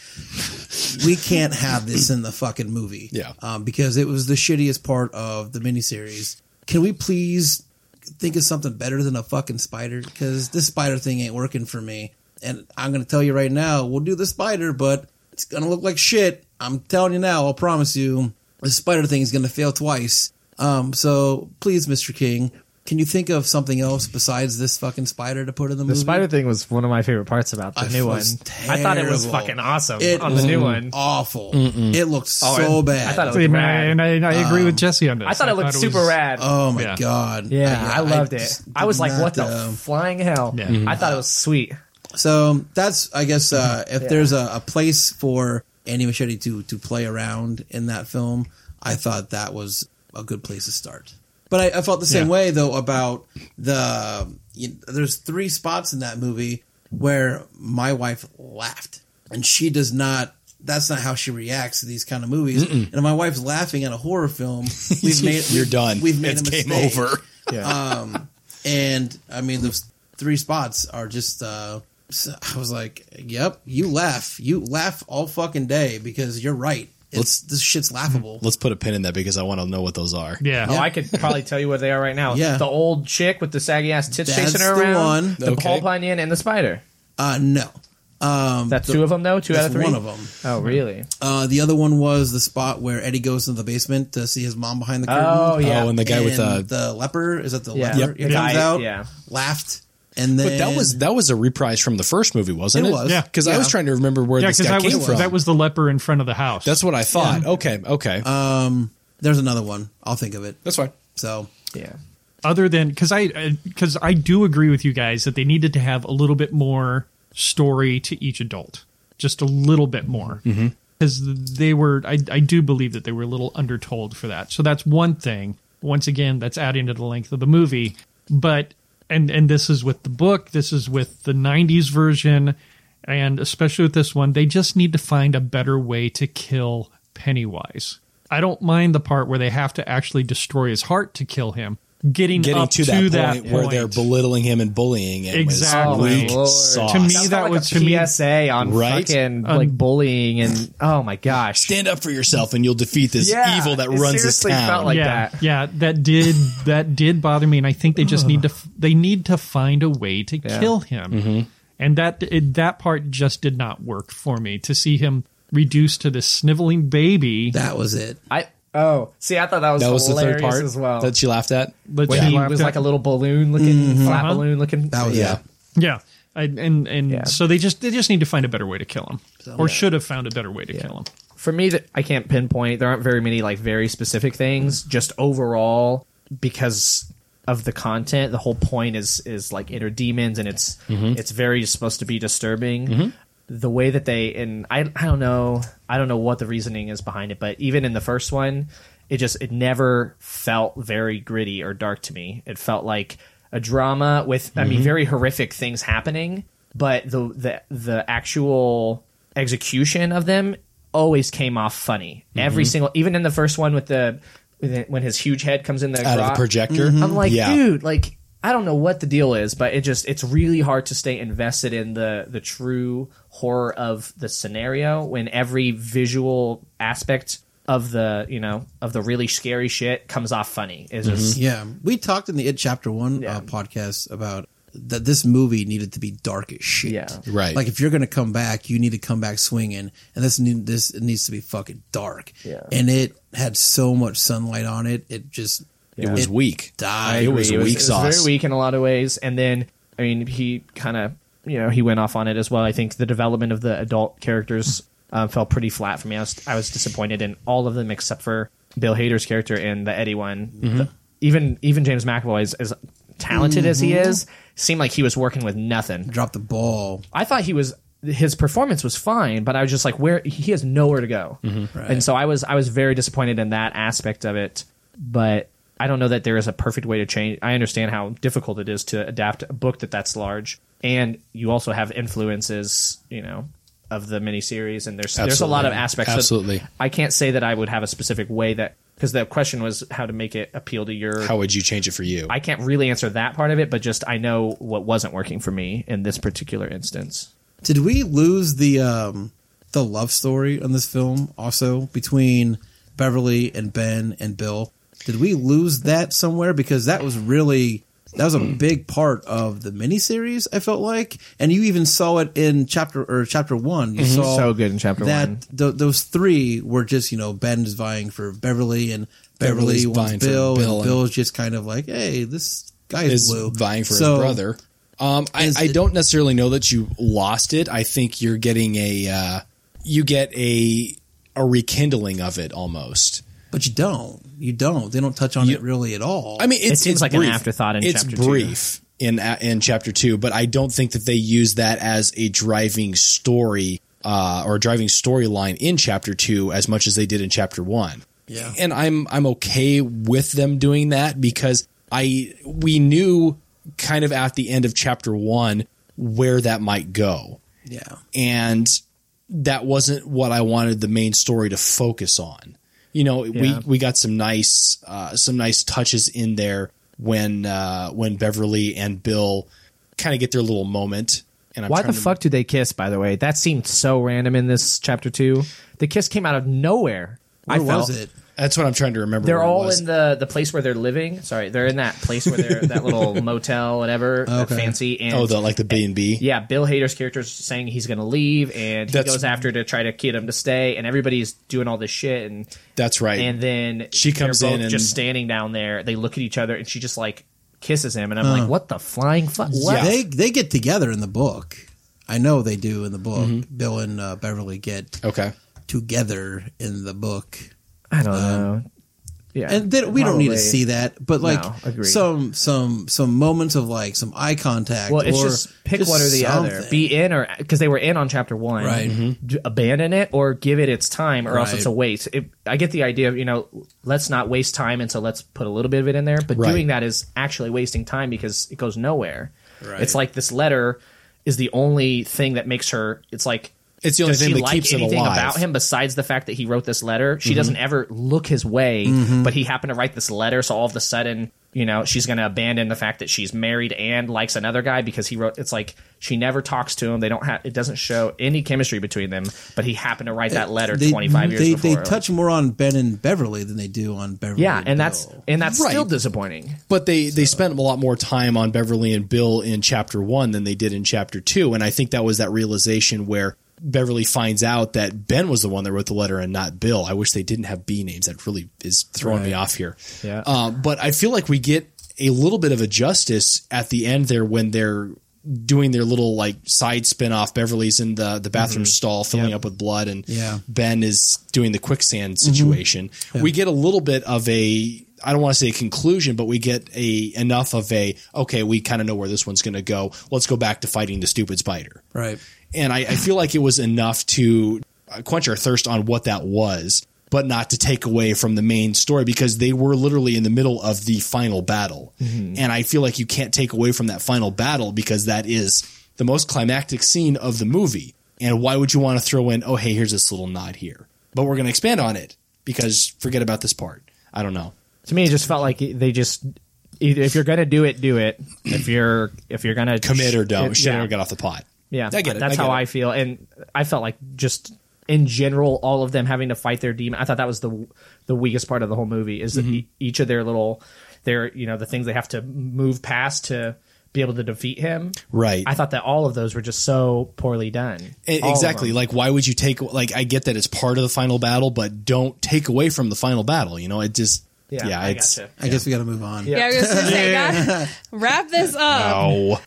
we can't have this in the fucking movie. Yeah. Um, because it was the shittiest part of the miniseries. Can we please think of something better than a fucking spider? Because this spider thing ain't working for me. And I'm going to tell you right now, we'll do the spider, but it's going to look like shit. I'm telling you now, I'll promise you, the spider thing is going to fail twice. Um, so please, Mister King, can you think of something else besides this fucking spider to put in the, the movie? The spider thing was one of my favorite parts about the I new one. Terrible. I thought it was fucking awesome it on the new one. Awful. Mm-mm. It looked so oh, bad. I thought it looked rad. And I, and I agree um, with Jesse on this. I thought it looked thought it super was, rad. Oh my yeah. god. Yeah, yeah, I loved I it. I was like, what the um, flying hell? Yeah. Mm-hmm. I thought it was sweet. So that's, I guess, uh, if yeah. there's a, a place for Andy Muschietti to to play around in that film, I thought that was a good place to start. But I, I felt the same yeah. way, though, about the you know, – there's three spots in that movie where my wife laughed. And she does not – that's not how she reacts to these kind of movies. Mm-mm. And if my wife's laughing at a horror film, we've made – You're done. We've made it's a mistake. It's game over. Yeah. Um, and, I mean, those three spots are just uh, – I was like, yep, you laugh. You laugh all fucking day because you're right. It's, let's, this shit's laughable. Let's put a pin in that because I want to know what those are. Yeah. Oh, I could probably tell you where they are right now. Yeah. The old chick with the saggy ass tits that's chasing her the around. One. The okay. Paul Bunyan and the spider. Uh, no. Um, that's the, two of them, though? Two out of three? One of them. Oh, really? Uh, the other one was the spot where Eddie goes into the basement to see his mom behind the curtain. Oh, yeah. Oh, and the guy and with uh, the leper. Is that the yeah. leper? Yep. It comes out. Yeah. Laughed. And then, but that was that was a reprise from the first movie, wasn't it? It was. Yeah. Because yeah. I was trying to remember where yeah, this guy I came was, from. That was the leper in front of the house. That's what I thought. Yeah. Okay, okay. Um, there's another one. I'll think of it. That's fine. So, yeah. Other than, because I, because I do agree with you guys that they needed to have a little bit more story to each adult. Just a little bit more. Because mm-hmm. they were, I, I do believe that they were a little undertold for that. So that's one thing. Once again, that's adding to the length of the movie. But and and this is with the book, this is with the nineties version, and especially with this one, they just need to find a better way to kill Pennywise. I don't mind the part where they have to actually destroy his heart to kill him. Getting, Getting up to, to that, that point, point where they're belittling him and bullying him. Exactly. Oh, sauce. To me, That's that like was to me P S A on right? fucking um, like bullying and oh my gosh, stand up for yourself and you'll defeat this yeah, evil that runs this town. Felt like yeah, that. yeah, that did that did bother me, and I think they just need to they need to find a way to yeah. kill him, mm-hmm. and that that part just did not work for me to see him reduced to this sniveling baby. That was it. I. Oh, see, I thought that was, that was hilarious the third part as well. That she laughed at? But when yeah. he was like a little balloon looking, mm-hmm. flat uh-huh. balloon looking. That was yeah. Yeah. yeah. I, and and yeah. so they just they just need to find a better way to kill him. So, or yeah. should have found a better way to yeah. kill him. For me, the, I can't pinpoint. There aren't very many like very specific things. Just overall, because of the content, the whole point is is like inner demons, and it's mm-hmm. it's very supposed to be disturbing. Mm-hmm. The way that they, and I, I don't know, I don't know what the reasoning is behind it, but even in the first one, it just, it never felt very gritty or dark to me. It felt like a drama with, mm-hmm. I mean, very horrific things happening, but the, the, the actual execution of them always came off funny. Mm-hmm. Every single, even in the first one with the, when his huge head comes in the, out of the projector, mm-hmm. I'm like, yeah. dude, like, I don't know what the deal is, but it just it's really hard to stay invested in the the true horror of the scenario when every visual aspect of the, you know, of the really scary shit comes off funny. It's just, mm-hmm. yeah, we talked in the It Chapter one yeah. uh, podcast about that this movie needed to be dark as shit. Yeah. Right. Like if you're going to come back, you need to come back swinging, and this new, this it needs to be fucking dark. Yeah. And it had so much sunlight on it. It just Yeah. It was weak. Died. It was it was, weak it was sauce. Very weak in a lot of ways. And then, I mean, he kind of, you know, he went off on it as well. I think the development of the adult characters uh, fell pretty flat for me. I was, I was disappointed in all of them except for Bill Hader's character and the Eddie one. Mm-hmm. The, even even James McAvoy, is, as talented mm-hmm. as he is, seemed like he was working with nothing. Dropped the ball. I thought he was. His performance was fine, but I was just like, where he has nowhere to go. Mm-hmm. Right. And so I was I was very disappointed in that aspect of it, but I don't know that there is a perfect way to change. I understand how difficult it is to adapt a book that that's large, and you also have influences, you know, of the miniseries, and there's Absolutely. there's a lot of aspects. Absolutely, that I can't say that I would have a specific way that, because the question was how to make it appeal to your. How would you change it for you? I can't really answer that part of it, but just I know what wasn't working for me in this particular instance. Did we lose the um, the love story on this film also between Beverly and Ben and Bill? Did we lose that somewhere? Because that was really that was a big part of the miniseries, I felt like, and you even saw it in chapter or chapter one. You mm-hmm. saw so good in chapter that one. Th- those three were just, you know, Ben is vying for Beverly, and Beverly Beverly's wants Bill, Bill, and Bill's just kind of like, hey, this guy is blue, vying for so, his brother. Um, I, I don't necessarily know that you lost it. I think you're getting a uh, you get a a rekindling of it almost. But you don't. You don't. They don't touch on you, it really at all. I mean, it's, it seems it's like brief. an afterthought in it's chapter two. It's brief in in chapter two, but I don't think that they use that as a driving story uh, or a driving storyline in chapter two as much as they did in chapter one. Yeah, and I'm I'm okay with them doing that because I we knew kind of at the end of chapter one where that might go. Yeah, and that wasn't what I wanted the main story to focus on. You know, yeah. we, we got some nice uh, some nice touches in there when uh, when Beverly and Bill kind of get their little moment. And I'm Why the to... fuck do they kiss? By the way, that seemed so random in this chapter two. The kiss came out of nowhere. Where I was felt. it? That's what I'm trying to remember. They're all in the, the place where they're living. Sorry, they're in that place where they're that little motel, whatever, okay. that fancy. And, oh, the, like the B and B? Yeah, Bill Hader's character is saying he's going to leave, and he that's, goes after to try to get him to stay, and everybody's doing all this shit. And that's right. And then she comes in and just standing down there. They look at each other, and she just like kisses him, and I'm uh, like, what the flying fuck? What? Yeah. They, they get together in the book. I know they do in the book. Mm-hmm. Bill and uh, Beverly get okay. together in the book. I don't um, know. Yeah, and then we probably don't need to see that, but like no, some some some moments of like some eye contact. Well, it's or just pick just one or the something. Other. Be in or because they were in on chapter one, right? Mm-hmm. Abandon it or give it its time, or right. else it's a waste. It, I get the idea of, you know, let's not waste time, and so let's put a little bit of it in there. But right. doing that is actually wasting time because it goes nowhere. Right. It's like this letter is the only thing that makes her. It's like. It's the only Does thing that like keeps him alive. Anything about him besides the fact that he wrote this letter? She mm-hmm. doesn't ever look his way, mm-hmm. but he happened to write this letter, so all of a sudden, you know, she's going to abandon the fact that she's married and likes another guy because he wrote. It's like she never talks to him. They don't have. It doesn't show any chemistry between them. But he happened to write that letter they, twenty-five years they, before. They touch like, more on Ben and Beverly than they do on Beverly. Yeah, and, and that's and that's right. still disappointing. But they so. they spent a lot more time on Beverly and Bill in chapter one than they did in chapter two, and I think that was that realization where. Beverly finds out that Ben was the one that wrote the letter and not Bill. I wish they didn't have B names. That really is throwing right. me off here. Yeah. Um, but I feel like we get a little bit of a justice at the end there when they're doing their little like side spin off. Beverly's in the, the bathroom mm-hmm. stall filling yep. up with blood and yeah. Ben is doing the quicksand situation. Mm-hmm. Yeah. We get a little bit of a, I don't want to say a conclusion, but we get a enough of a, okay, we kind of know where this one's going to go. Let's go back to fighting the stupid spider. Right. And I, I feel like it was enough to quench our thirst on what that was, but not to take away from the main story because they were literally in the middle of the final battle. Mm-hmm. And I feel like you can't take away from that final battle because that is the most climactic scene of the movie. And why would you want to throw in, oh, hey, here's this little nod here, but we're going to expand on it because forget about this part. I don't know. To me, it just felt like they just if you're going to do it, do it. If you're if you're going to commit or don't, shit yeah. or get off the pot. Yeah, I get it. That's I get how it. I feel. And I felt like just in general, all of them having to fight their demon. I thought that was the the weakest part of the whole movie is mm-hmm. that each of their little their, you know, the things they have to move past to be able to defeat him. Right. I thought that all of those were just so poorly done. It, exactly. Like, why would you take like I get that it's part of the final battle, but don't take away from the final battle. You know, it just. Yeah, yeah I, it's, gotcha. I yeah. guess we got to move on. Yeah, yeah I was going to say, guys, wrap this up. No.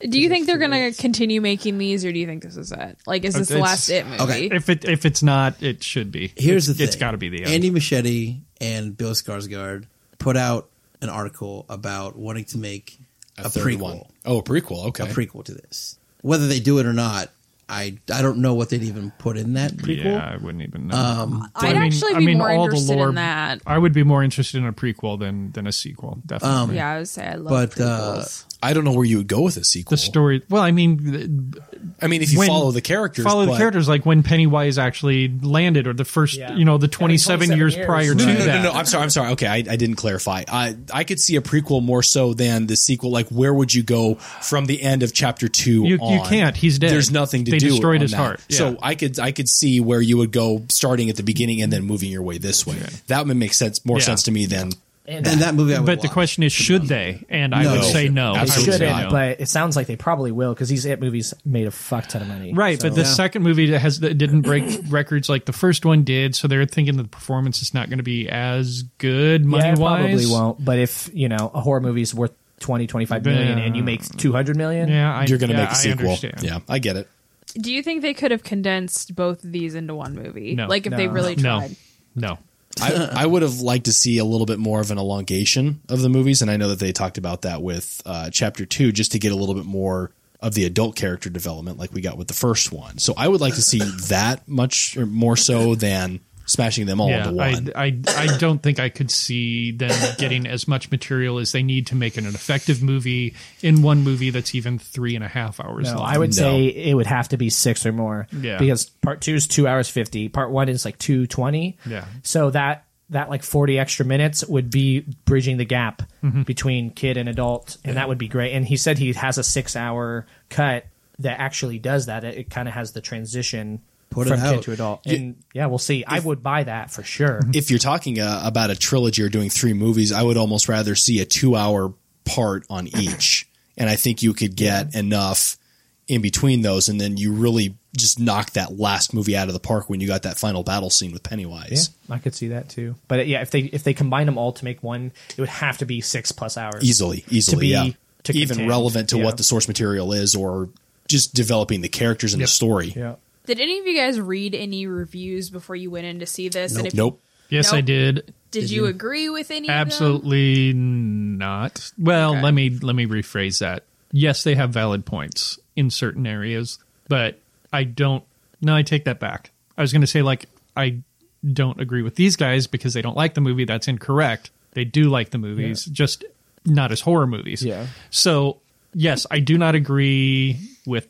Do you think they're going to continue making these, or do you think this is it? Like, is this the last It movie? Okay. If it if it's not, it should be. Here's it, the thing. It's got to be the end. Andy Muschietti and Bill Skarsgård put out an article about wanting to make a, a prequel. One. Oh, a prequel. Okay. A prequel to this. Whether they do it or not, I, I don't know what they'd even put in that prequel. Yeah, I wouldn't even know. Um, I'd I mean, actually be I mean, more interested lore, in that. I would be more interested in a prequel than, than a sequel, definitely. Um, yeah, I would say I love but, prequels. Uh, I don't know where you would go with a sequel. The story. Well, I mean, I mean, if you when, follow the characters, follow but, the characters, like when Pennywise actually landed, or the first, yeah. you know, the twenty-seven, yeah, twenty-seven years, years prior right. to no, no, that. No, no, no. I'm sorry, I'm sorry. Okay, I, I didn't clarify. I I could see a prequel more so than the sequel. Like, where would you go from the end of chapter two? You, on? You can't. He's dead. There's nothing to they do. They destroyed his that. Heart. Yeah. So I could I could see where you would go, starting at the beginning and then moving your way this way. Yeah. That would make sense more yeah. sense to me than. And that, that movie, I would but watch. The question is, should they? And no, I would say no. They shouldn't, but it sounds like they probably will because these It movies made a fuck ton of money, right? So. But the yeah. second movie has didn't break records like the first one did, so they're thinking the performance is not going to be as good money wise. Yeah, probably won't. But if you know a horror movie's worth twenty, twenty-five million, yeah. and you make two hundred million, yeah, I, you're going to yeah, make a sequel. I yeah, I get it. Do you think they could have condensed both of these into one movie? No. Like if no. they really tried? No. no. I, I would have liked to see a little bit more of an elongation of the movies. And I know that they talked about that with uh, chapter two, just to get a little bit more of the adult character development like we got with the first one. So I would like to see that much or more so than smashing them all yeah, into one. I, I, I don't think I could see them getting as much material as they need to make an effective movie in one movie that's even three and a half hours no, long. I would no. say it would have to be six or more yeah. because part two is two hours fifty. Part one is like two twenty. Yeah. So that that like forty extra minutes would be bridging the gap mm-hmm. between kid and adult, and yeah. that would be great. And he said he has a six-hour cut that actually does that. It, it kind of has the transition Put from it out. Kid to adult. And you, yeah, we'll see. If, I would buy that for sure. If you're talking uh, about a trilogy or doing three movies, I would almost rather see a two hour part on each. And I think you could get yeah. enough in between those. And then you really just knock that last movie out of the park when you got that final battle scene with Pennywise. Yeah, I could see that too. But yeah, if they if they combine them all to make one, it would have to be six plus hours. Easily, easily. To be, yeah. To even contain, relevant to yeah. what the source material is or just developing the characters and yep. the story. Yeah. Did any of you guys read any reviews before you went in to see this? Nope. And if, nope. Yes, nope. I did. Did, Did you, you agree with any Absolutely of them? Not. Well, okay. let me let me rephrase that. Yes, they have valid points in certain areas, but I don't... No, I take that back. I was going to say, like, I don't agree with these guys because they don't like the movie. That's incorrect. They do like the movies, yeah. just not as horror movies. Yeah. So, yes, I do not agree with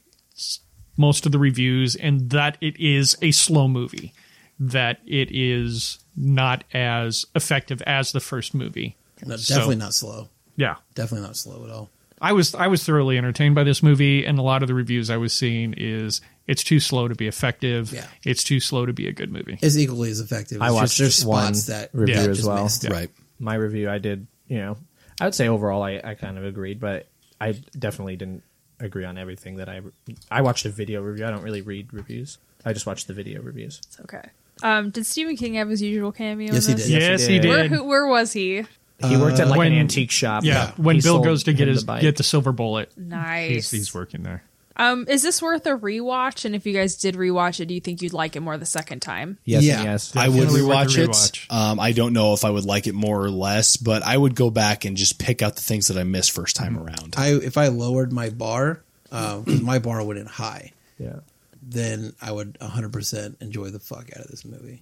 most of the reviews and that it is a slow movie, that it is not as effective as the first movie. No, definitely so, not slow. Yeah. Definitely not slow at all. I was I was thoroughly entertained by this movie, and a lot of the reviews I was seeing is it's too slow to be effective. Yeah. It's too slow to be a good movie. It's equally as effective. It's I watched just one spots that review yeah, as well. Yeah. Right. My review, I did, you know, I would say overall I, I kind of agreed, but I definitely didn't agree on everything that I... I watched a video review. I don't really read reviews. I just watched the video reviews. It's okay. Um, did Stephen King have his usual cameo? Yes, he did. Yes, yes, he did. Where, who, where was he? He worked at like uh, when, an antique shop. Yeah, when Bill goes to get his the get the silver bullet. Nice. He's, he's working there. Um, is this worth a rewatch? And if you guys did rewatch it, do you think you'd like it more the second time? Yes, yeah. yes. I would rewatch it. Rewatch. Um, I don't know if I would like it more or less, but I would go back and just pick out the things that I missed first time mm-hmm. around. I if I lowered my bar, uh, my bar went in high. Yeah. Then I would one hundred percent enjoy the fuck out of this movie.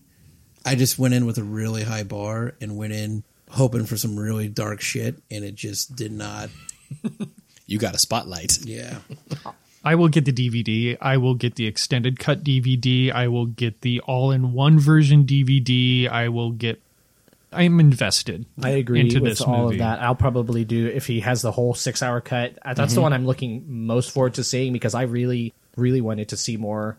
I just went in with a really high bar and went in hoping for some really dark shit, and it just did not. You got a spotlight. Yeah. I will get the D V D. I will get the extended cut D V D. I will get the all-in-one version D V D. I will get... I'm invested. I agree into with this all movie. Of that. I'll probably do, if he has the whole six-hour cut, that's mm-hmm. the one I'm looking most forward to seeing, because I really, really wanted to see more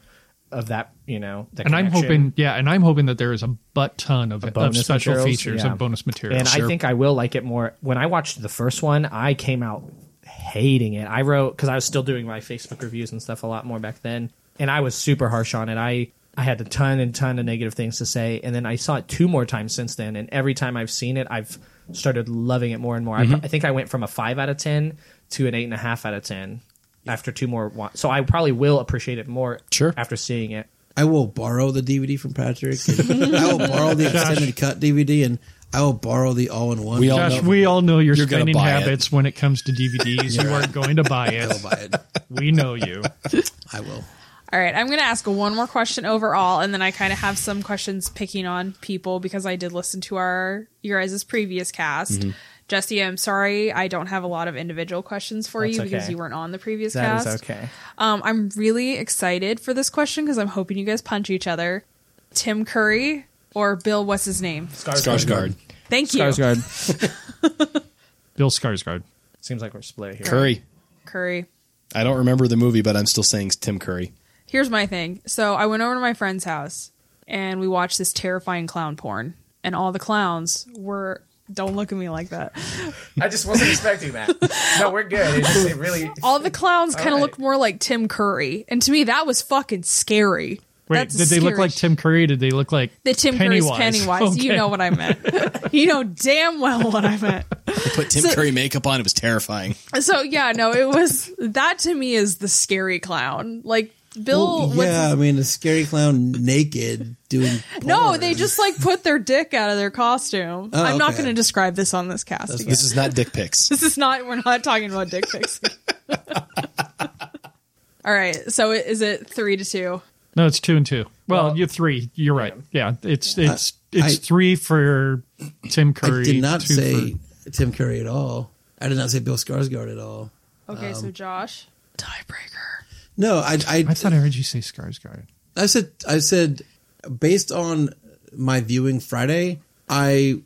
of that, you know, that and connection. I'm hoping, yeah, and I'm hoping that there is a butt ton of, of special materials, features yeah. and bonus materials. And sure. I think I will like it more. When I watched the first one, I came out hating it. I wrote, because I was still doing my Facebook reviews and stuff a lot more back then, and I was super harsh on it. I, I had a ton and ton of negative things to say, and then I saw it two more times since then, and every time I've seen it, I've started loving it more and more. Mm-hmm. I, I think I went from a five out of ten to an eight and a half out of ten. After two more, so I probably will appreciate it more. Sure. After seeing it, I will borrow the D V D from Patrick. I will borrow the extended Gosh. cut D V D, and I will borrow the all-in-one. We all Gosh, know, we all know your spending habits it. when it comes to D V Ds. You aren't going to buy it. I'll buy it. We know you. I will. All right, I'm going to ask one more question overall, and then I kind of have some questions picking on people because I did listen to our your guys' previous cast. Mm-hmm. Jesse, I'm sorry I don't have a lot of individual questions for That's you because okay. you weren't on the previous that cast. That is okay. Um, I'm really excited for this question because I'm hoping you guys punch each other. Tim Curry or Bill, what's his name? Skarsgård. Skarsgård. Thank you. Skarsgård. Bill Skarsgård. Seems like we're split here. Curry. Curry. I don't remember the movie, but I'm still saying Tim Curry. Here's my thing. So I went over to my friend's house and we watched this terrifying clown porn, and all the clowns were... Don't look at me like that. I just wasn't expecting that. No, we're good. It just, it really... All the clowns kind of right. looked more like Tim Curry. And to me, that was fucking scary. Wait, That's did they look like Tim Curry? Did they look like the Tim Pennywise? Curry's Pennywise. Okay. You know what I meant. You know damn well what I meant. They put Tim so, Curry makeup on. It was terrifying. So, yeah, no, it was... That to me is the scary clown. Like... Bill, well, yeah, I mean, a scary clown naked doing. Porn. No, they just like put their dick out of their costume. Oh, I'm okay. not going to describe this on this cast. This, again. this is not dick pics. This is not. We're not talking about dick pics. All right. So is it three to two? No, it's two and two. Well, well you're three. You're right. Yeah, it's it's it's I, three for Tim Curry. I did not say for... Tim Curry at all. I did not say Bill Skarsgård at all. Okay, um, so Josh, tiebreaker. No, I, I I thought I heard you say Skarsgård. I said I said based on my viewing Friday, I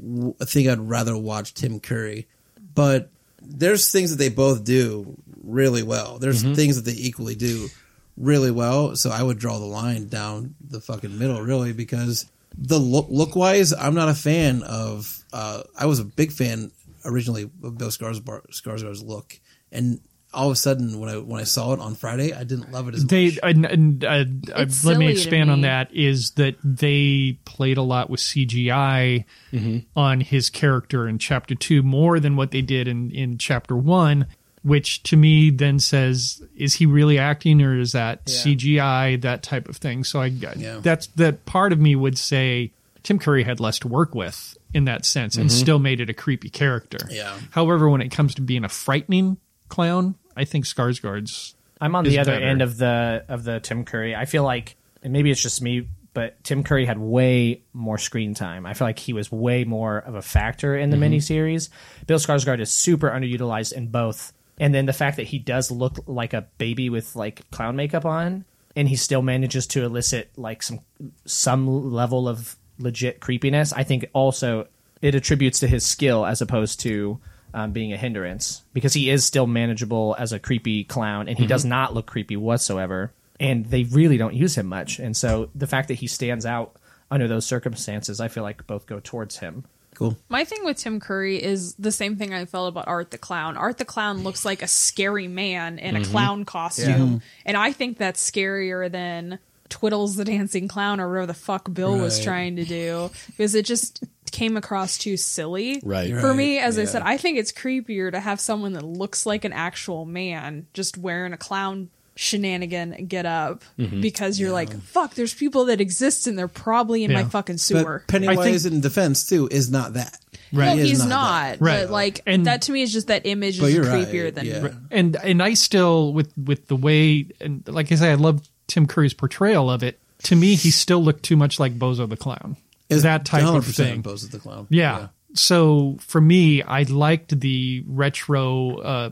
w- think I'd rather watch Tim Curry. But there's things that they both do really well. There's mm-hmm. things that they equally do really well. So I would draw the line down the fucking middle, really, because the lo- look wise, I'm not a fan of. Uh, I was a big fan originally of Bill Skarsgård, Skarsgård's look, and. All of a sudden, when I when I saw it on Friday, I didn't love it as they, much. And, and, uh, uh, let me expand me. on that, is that they played a lot with C G I mm-hmm. on his character in Chapter two more than what they did in, in Chapter one, which to me then says, is he really acting or is that yeah. C G I, that type of thing? So I, I yeah. that's that part of me would say Tim Curry had less to work with in that sense and mm-hmm. still made it a creepy character. Yeah. However, when it comes to being a frightening clown, I think Skarsgård's I'm on the other better. end of the of the Tim Curry. I feel like, and maybe it's just me, but Tim Curry had way more screen time. I feel like he was way more of a factor in the mm-hmm. miniseries. Bill Skarsgård is super underutilized in both. And then the fact that he does look like a baby with like clown makeup on, and he still manages to elicit like some some level of legit creepiness, I think also it attributes to his skill as opposed to um, being a hindrance, because he is still manageable as a creepy clown, and he mm-hmm. does not look creepy whatsoever. And they really don't use him much. And so the fact that he stands out under those circumstances, I feel like both go towards him. Cool. My thing with Tim Curry is the same thing I felt about Art the Clown. Art the Clown looks like a scary man in a mm-hmm. clown costume. Yeah. And I think that's scarier than Twiddles the Dancing Clown or whatever the fuck Bill right. was trying to do. Because it just came across too silly right, for right. me. As yeah. I said, I think it's creepier to have someone that looks like an actual man just wearing a clown shenanigan get up mm-hmm. because you're yeah. like, fuck, there's people that exist and they're probably in yeah. my fucking sewer. But Pennywise think, in defense too is not that right no, he's not, not right but like and, that to me is just that image is creepier right. than yeah. and and I still with with the way and like I say I love Tim Curry's portrayal of it. To me, he still looked too much like Bozo the Clown. Is that type one hundred percent of thing Bozo the Clown yeah. yeah so for me I liked the retro uh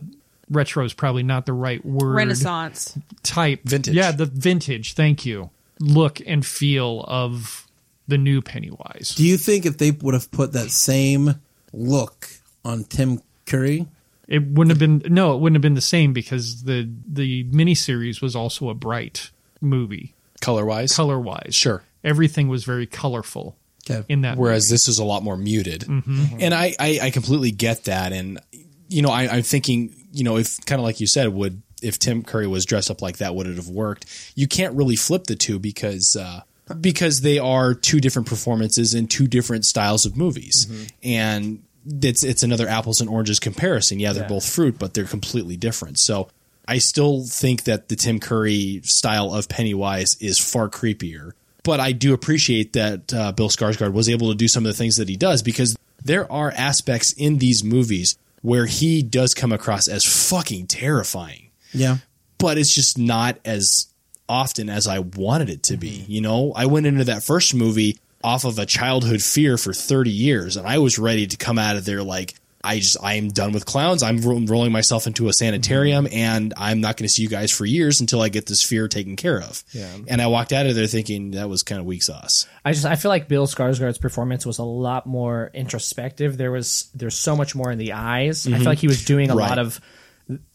retro is probably not the right word. Renaissance. Type. Vintage. Yeah, the vintage, thank you. Look and feel of the new Pennywise. Do you think if they would have put that same look on Tim Curry? It wouldn't have been, no, it wouldn't have been the same because the, the miniseries was also a bright movie. Color-wise? Color-wise. Sure. Everything was very colorful. Okay. In that Whereas movie. This is a lot more muted. Mm-hmm. And I, I, I completely get that. And, you know, I, I'm thinking... You know, if kind of like you said, would if Tim Curry was dressed up like that, would it have worked? You can't really flip the two because uh, because they are two different performances and two different styles of movies, mm-hmm. and it's it's another apples and oranges comparison. Yeah, they're yeah. both fruit, but they're completely different. So I still think that the Tim Curry style of Pennywise is far creepier, but I do appreciate that uh, Bill Skarsgård was able to do some of the things that he does, because there are aspects in these movies where he does come across as fucking terrifying. Yeah. But it's just not as often as I wanted it to be. You know, I went into that first movie off of a childhood fear for thirty years, and I was ready to come out of there like, I just, I am done with clowns. I'm ro- rolling myself into a sanitarium, and I'm not going to see you guys for years until I get this fear taken care of. Yeah. And I walked out of there thinking that was kind of weak sauce. I just, I feel like Bill Skarsgård's performance was a lot more introspective. There was, there's so much more in the eyes. Mm-hmm. I feel like he was doing a right. lot of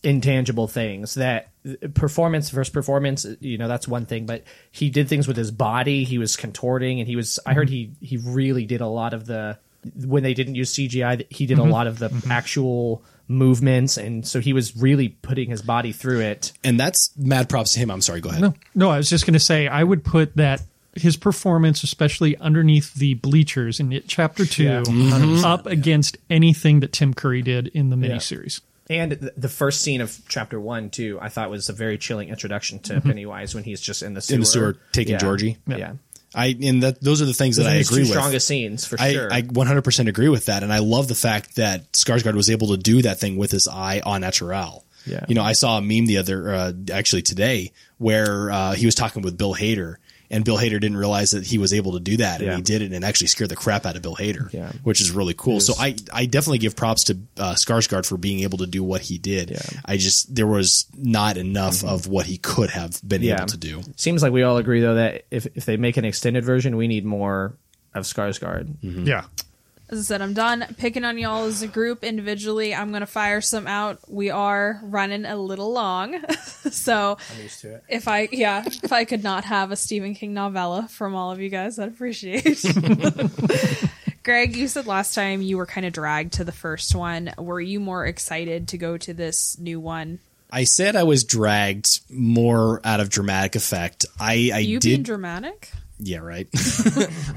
intangible things that performance versus performance, you know, that's one thing, but he did things with his body. He was contorting, and he was, I heard he, he really did a lot of the, when they didn't use C G I, he did mm-hmm. a lot of the mm-hmm. actual movements, and so he was really putting his body through it. And that's mad props to him. I'm sorry, go ahead. No, no I was just going to say, I would put that his performance, especially underneath the bleachers in It Chapter two, yeah. mm-hmm. up yeah. against anything that Tim Curry did in the miniseries. Yeah. And the first scene of Chapter one, too, I thought was a very chilling introduction to mm-hmm. Pennywise when he's just in the sewer. In the sewer, taking yeah. Georgie. Yeah. yeah. I and that those are the things those that I agree with. Strongest scenes for I, sure. I one hundred percent agree with that, and I love the fact that Skarsgård was able to do that thing with his eye au naturel. Yeah, you know, I saw a meme the other uh, actually today where uh, he was talking with Bill Hader, and Bill Hader didn't realize that he was able to do that, and yeah. he did it, and actually scared the crap out of Bill Hader, yeah. which is really cool. Is. So I I definitely give props to uh, Skarsgård for being able to do what he did. Yeah. I just there was not enough mm-hmm. of what he could have been yeah. able to do. Seems like we all agree though that if if they make an extended version, we need more of Skarsgård. Mm-hmm. Yeah. As I said, I'm done picking on y'all as a group individually. I'm going to fire some out. We are running a little long. So I'm used to it. If I, yeah, if I could not have a Stephen King novella from all of you guys, I'd appreciate it. Greg, you said last time you were kind of dragged to the first one. Were you more excited to go to this new one? I said I was dragged more out of dramatic effect. I, I you did. You being dramatic? Yeah, right.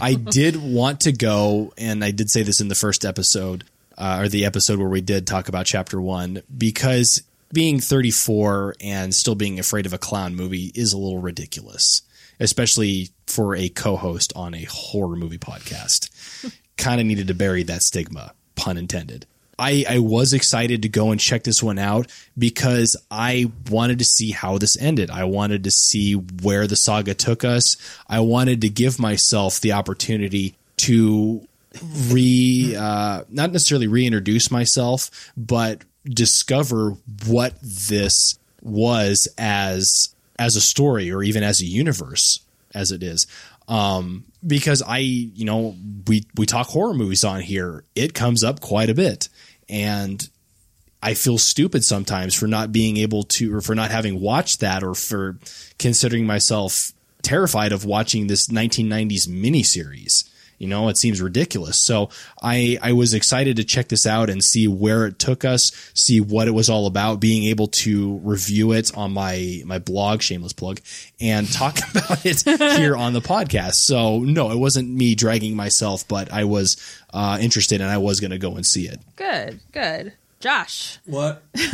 I did want to go, and I did say this in the first episode, uh, or the episode where we did talk about Chapter one, because being thirty-four and still being afraid of a clown movie is a little ridiculous. especially for a co-host on a horror movie podcast. Kind of needed to bury that stigma, pun intended. I, I was excited to go and check this one out because I wanted to see how this ended. I wanted to see where the saga took us. I wanted to give myself the opportunity to re, uh, not necessarily reintroduce myself, but discover what this was as, as a story or even as a universe as it is. Um, because I, you know, we, we talk horror movies on here. It comes up quite a bit, and I feel stupid sometimes for not being able to, or for not having watched that, or for considering myself terrified of watching this nineteen nineties miniseries. You know, it seems ridiculous. So I, I was excited to check this out and see where it took us, see what it was all about, being able to review it on my, my blog, shameless plug, and talk about it here on the podcast. So no, it wasn't me dragging myself, but I was uh, interested, and I was going to go and see it. Good, good. Josh. What? I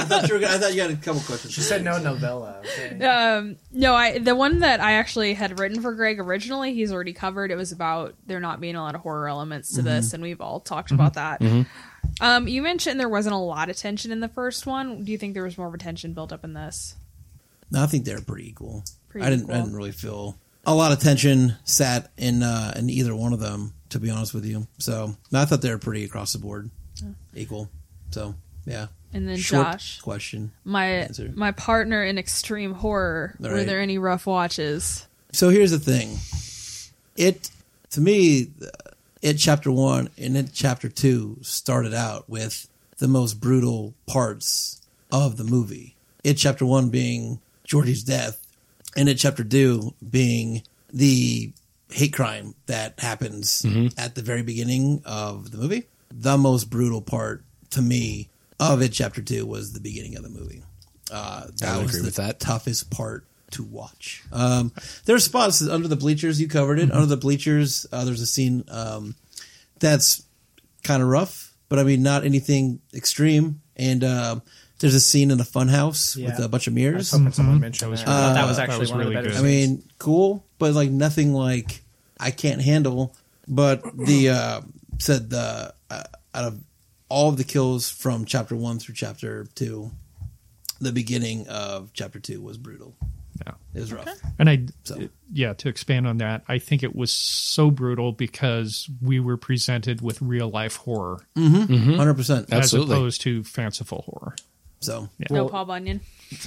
thought you were, I thought you had a couple questions. She said no novella. Okay. Um, no, I the one that I actually had written for Greg originally, he's already covered. It was about there not being a lot of horror elements to mm-hmm. this, and we've all talked mm-hmm. about that. Mm-hmm. Um, you mentioned there wasn't a lot of tension in the first one. Do you think there was more of a tension built up in this? No, I think they're pretty equal. Pretty I didn't. Equal. I didn't really feel a lot of tension sat in uh, in either one of them, to be honest with you. So no, I thought they were pretty across the board oh. equal. So, yeah. And then Short Josh, question. My answer. My partner in extreme horror. All right. Were there any rough watches? So here's the thing. It to me, It Chapter one and It Chapter two started out with the most brutal parts of the movie. It Chapter one being Georgie's death, and It Chapter two being the hate crime that happens mm-hmm. at the very beginning of the movie. The most brutal part to me of It Chapter two was the beginning of the movie. Uh, that I was agree the with that. toughest part to watch. Um, there are spots under the bleachers. You covered it. Mm-hmm. Under the bleachers, uh, there's a scene um, that's kind of rough, but I mean, not anything extreme. And uh, there's a scene in the funhouse yeah. with a bunch of mirrors. Someone mm-hmm. mentioned that. Uh, that was actually that was one really of the better good. I mean, cool, but like nothing like I can't handle. But the uh, said the uh, out of all of the kills from Chapter one through Chapter two, the beginning of Chapter two was brutal. Yeah. It was rough. Okay. And I, so. yeah, to expand on that, I think it was so brutal because we were presented with real life horror. Mm-hmm. Mm-hmm. one hundred percent. As Absolutely. opposed to fanciful horror. So, yeah. well, no Paul Bunyan.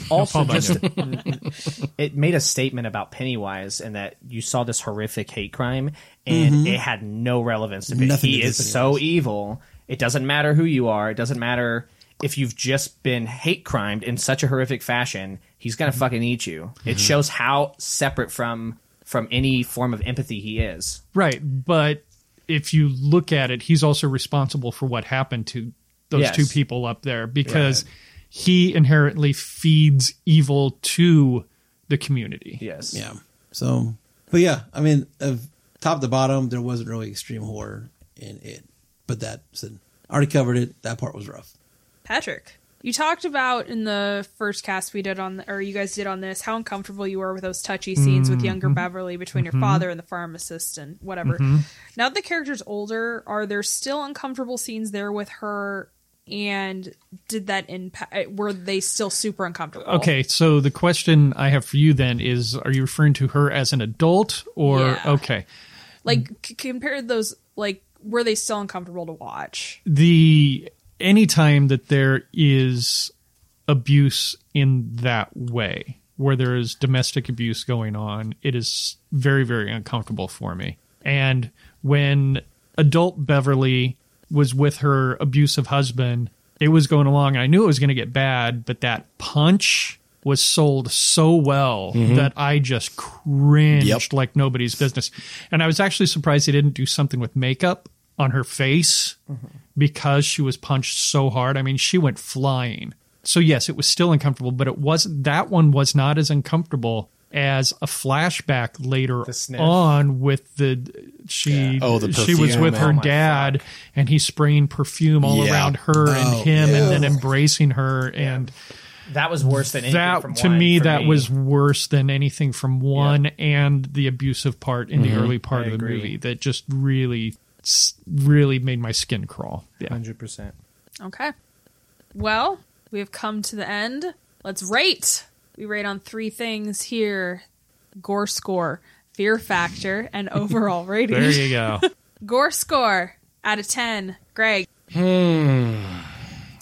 Also, no Paul Bunyan. Just, it made a statement about Pennywise and that you saw this horrific hate crime, and mm-hmm. it had no relevance to it. Nothing he to is so evil. It doesn't matter who you are. It doesn't matter if you've just been hate crimed in such a horrific fashion. He's going to mm-hmm. fucking eat you. Mm-hmm. It shows how separate from from any form of empathy he is. Right. But if you look at it, he's also responsible for what happened to those yes. two people up there, because right. he inherently feeds evil to the community. Yes. Yeah. So, but yeah, I mean, of top to bottom, there wasn't really extreme horror in it. But that said, I already covered it. That part was rough. Patrick, you talked about in the first cast we did on, or you guys did on this, how uncomfortable you were with those touchy scenes mm-hmm. with younger Beverly between mm-hmm. your father and the pharmacist and whatever. Mm-hmm. Now that the character's older, are there still uncomfortable scenes there with her? And did that impact? Were they still super uncomfortable? Okay, so the question I have for you then is: are you referring to her as an adult, or yeah. okay, like c- compare those like? Were they still uncomfortable to watch? The anytime that there is abuse in that way, where there is domestic abuse going on, it is very, very uncomfortable for me. And when adult Beverly was with her abusive husband, it was going along, and I knew it was going to get bad, but that punch was sold so well mm-hmm. that I just cringed yep. like nobody's business. And I was actually surprised they didn't do something with makeup on her face mm-hmm. because she was punched so hard. I mean, she went flying. So yes, it was still uncomfortable, but it wasn't, that one was not as uncomfortable as a flashback later on with the she yeah. oh, the she was with her oh, dad, and he spraying perfume all yeah. around her oh, and him ew. and then embracing her yeah. and That was worse than anything that, from one. To me, that me. was worse than anything from one yeah. and the abusive part in mm-hmm. the early part I of agree. the movie that just really, really made my skin crawl. Yeah. one hundred percent. Okay. Well, we have come to the end. Let's rate. We rate on three things here. Gore score, fear factor, and overall rating. There you go. Gore score out of ten. Greg. Hmm.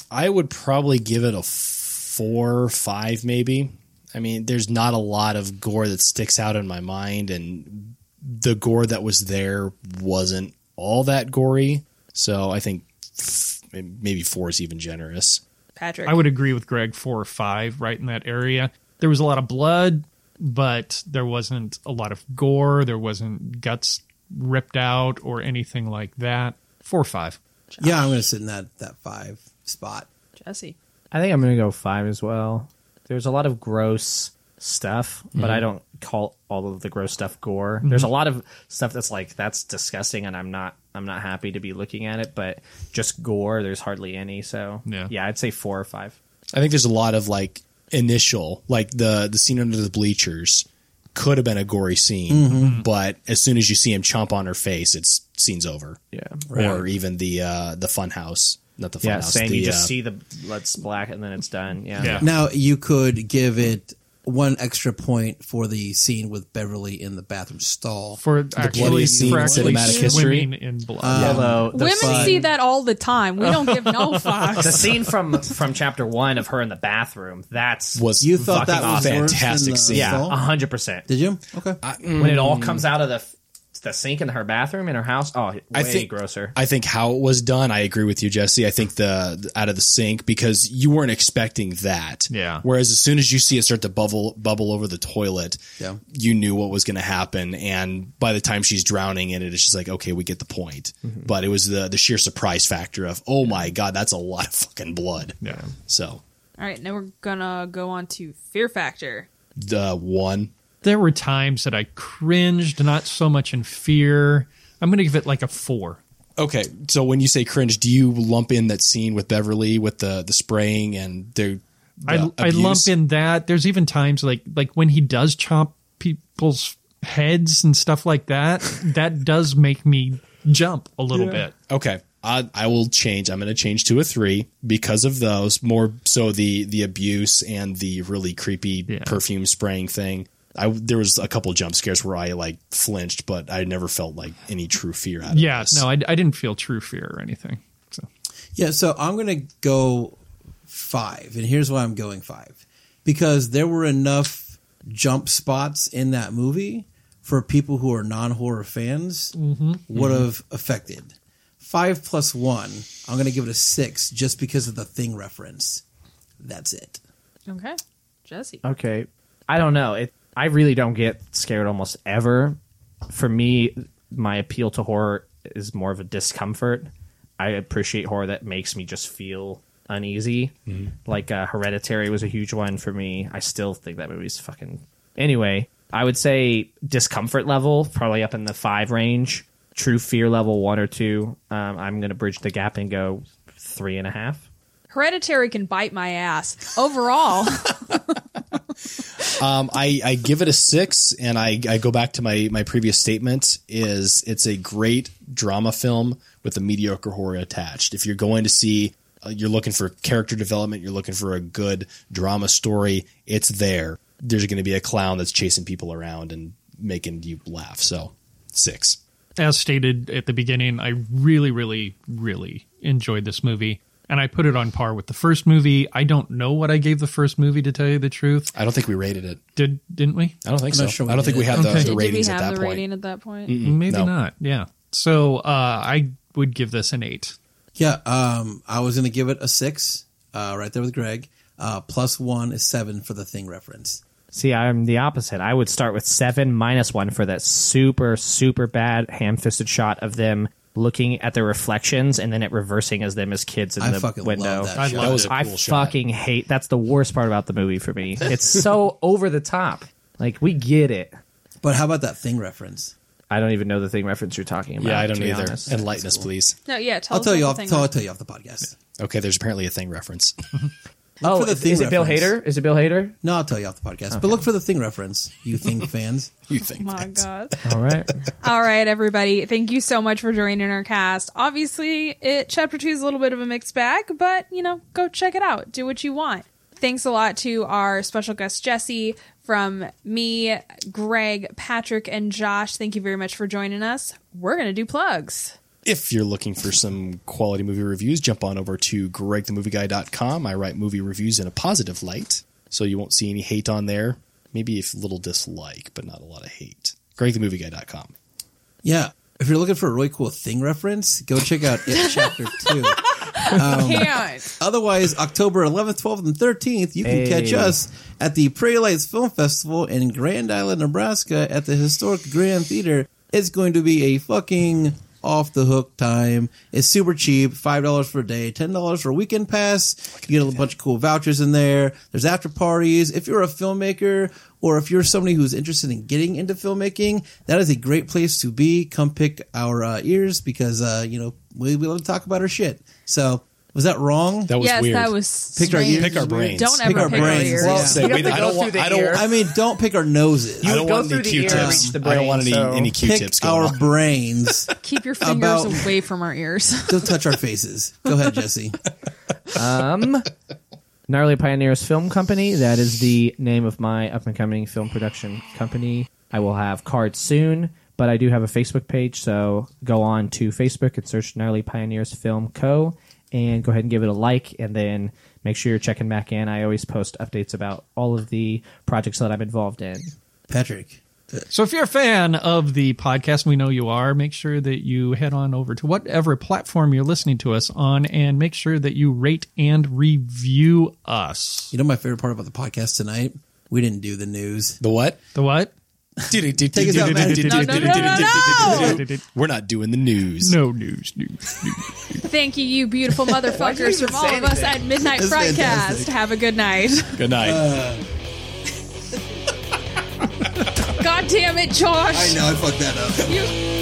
I would probably give it a four, five, maybe. I mean, there's not a lot of gore that sticks out in my mind, and the gore that was there wasn't all that gory. So I think maybe four is even generous. Patrick. I would agree with Greg, four or five, right in that area. There was a lot of blood, but there wasn't a lot of gore. There wasn't guts ripped out or anything like that. Four or five. Josh. Yeah, I'm going to sit in that, that five spot. Jesse. I think I'm going to go five as well. There's a lot of gross stuff, but mm-hmm. I don't call all of the gross stuff gore. Mm-hmm. There's a lot of stuff that's like, that's disgusting, and I'm not I'm not happy to be looking at it, but just gore, there's hardly any. So, yeah, yeah I'd say four or five. I think there's a lot of, like, initial, like the, the scene under the bleachers could have been a gory scene, mm-hmm. but as soon as you see him chomp on her face, it's scene's over. Yeah, right. Or even the uh, the fun house. Not the fun yeah, house. Saying the, you just uh, see the blood splash and then it's done. Yeah. yeah. Now you could give it one extra point for the scene with Beverly in the bathroom stall for the actually, bloody scene for in cinematic history. In blood. Um, Although women fun. see that all the time. We don't give no fucks. The scene from from chapter one of her in the bathroom. That's was you thought that was awesome. fantastic scene. Yeah, a hundred percent. Did you? Okay. I, mm, when it all comes out of the. The sink in her bathroom in her house. Oh, way I think, grosser. I think how it was done. I agree with you, Jesse. I think the, the out of the sink, because you weren't expecting that. Yeah. Whereas as soon as you see it start to bubble bubble over the toilet, yeah. you knew what was going to happen. And by the time she's drowning in it, it's just like, okay, we get the point. Mm-hmm. But it was the the sheer surprise factor of, oh my god, that's a lot of fucking blood. Yeah. So. All right, now we're gonna go on to fear factor. The one. There were times that I cringed, not so much in fear. I'm going to give it like a four. Okay, so when you say cringe, do you lump in that scene with Beverly with the, the spraying and the, the I, abuse? I lump in that. There's even times like like when he does chomp people's heads and stuff like that. That does make me jump a little yeah. bit. Okay, I, I will change. I'm going to change to a three because of those. More so the, the abuse and the really creepy yeah. perfume spraying thing. I, there was a couple jump scares where I like flinched, but I never felt like any true fear out of yeah, this. Yeah, no, I, I didn't feel true fear or anything. So yeah, so I'm going to go five, and here's why I'm going five. Because there were enough jump spots in that movie for people who are non-horror fans mm-hmm. would have mm-hmm. affected. Five plus one, I'm going to give it a six just because of the Thing reference. That's it. Okay. Jesse. Okay. I don't know. It. I really don't get scared almost ever. For me, my appeal to horror is more of a discomfort. I appreciate horror that makes me just feel uneasy. Mm-hmm. Like uh, Hereditary was a huge one for me. I still think that movie's fucking... Anyway, I would say discomfort level, probably up in the five range. True fear level, one or two. Um, I'm going to bridge the gap and go three and a half. Hereditary can bite my ass. Overall... um, I, I give it a six, and I, I go back to my, my previous statement is it's a great drama film with a mediocre horror attached. If you're going to see, uh, you're looking for character development, you're looking for a good drama story, it's there. There's going to be a clown that's chasing people around and making you laugh. So six. As stated at the beginning, I really, really, really enjoyed this movie. And I put it on par with the first movie. I don't know what I gave the first movie, to tell you the truth. I don't think we rated it. Did, didn't we? I don't think so. Sure I don't did. think we had okay. the, the ratings at that point. Did we have the rating at that point? Mm-mm, Maybe no. not, yeah. So uh, I would give this an eight. Yeah, um, I was going to give it a six, uh, right there with Greg. Uh, plus one is seven for the Thing reference. See, I'm the opposite. I would start with seven minus one for that super, super bad ham-fisted shot of them looking at their reflections and then it reversing as them as kids in I the fucking window. Love that I, that was a cool I fucking shot. hate. That's the worst part about the movie for me. It's so over the top. Like, we get it. But how about that Thing reference? I don't even know the Thing reference you're talking about. Yeah, I don't either. Enlighten us, cool. please. No, yeah. Tell I'll us tell you off. I'll tell you off the podcast. Okay, there's apparently a Thing reference. Look oh, for the thing is it reference. Bill Hader? Is it Bill Hader? No, I'll tell you off the podcast. Okay. But look for the thing reference. You think fans? You think oh my fans. God. All right. All right, everybody. Thank you so much for joining our cast. Obviously, it Chapter two is a little bit of a mixed bag, but, you know, go check it out. Do what you want. Thanks a lot to our special guest, Jesse, from me, Greg, Patrick, and Josh. Thank you very much for joining us. We're going to do plugs. If you're looking for some quality movie reviews, jump on over to Greg The Movie Guy dot com. I write movie reviews in a positive light, so you won't see any hate on there. Maybe a little dislike, but not a lot of hate. Greg The Movie Guy dot com. Yeah. If you're looking for a really cool thing reference, go check out It Chapter two. Um, Can't. Otherwise, October eleventh, twelfth, and thirteenth, you can hey. catch us at the Prairie Lights Film Festival in Grand Island, Nebraska at the Historic Grand Theater. It's going to be a fucking... off the hook time. It's super cheap, five dollars for a day, ten dollars for a weekend pass. You get a bunch of cool vouchers in there. There's after parties. If you're a filmmaker or if you're somebody who's interested in getting into filmmaking, that is a great place to be. Come pick our uh, ears because, uh, you know, we, we love to talk about our shit. So... Was that wrong? That was yes, weird. That was pick our ears. Pick our brains. Don't ever pick our pick brains. Our ears. Well, yeah. so wait, I don't want. I don't. I mean, don't pick our noses. You I don't want any Q-tips. Brain, I don't want any, so. any Q-tips. Pick our on. brains. Keep your fingers about, away from our ears. Don't touch our faces. Go ahead, Jesse. Um, Gnarly Pioneers Film Company. That is the name of my up and coming film production company. I will have cards soon, but I do have a Facebook page, so go on to Facebook and search Gnarly Pioneers Film Co. And go ahead and give it a like, and then make sure you're checking back in. I always post updates about all of the projects that I'm involved in. Patrick. So if you're a fan of the podcast, we know you are, make sure that you head on over to whatever platform you're listening to us on and make sure that you rate and review us. You know my favorite part about the podcast tonight? We didn't do the news. The what? The what? We're not doing the news. No news, news, news. Thank you, you beautiful motherfuckers from all of us at Midnight Frightcast. Have a good night. Good night. Uh. God damn it, Josh. I know, I fucked that up. You-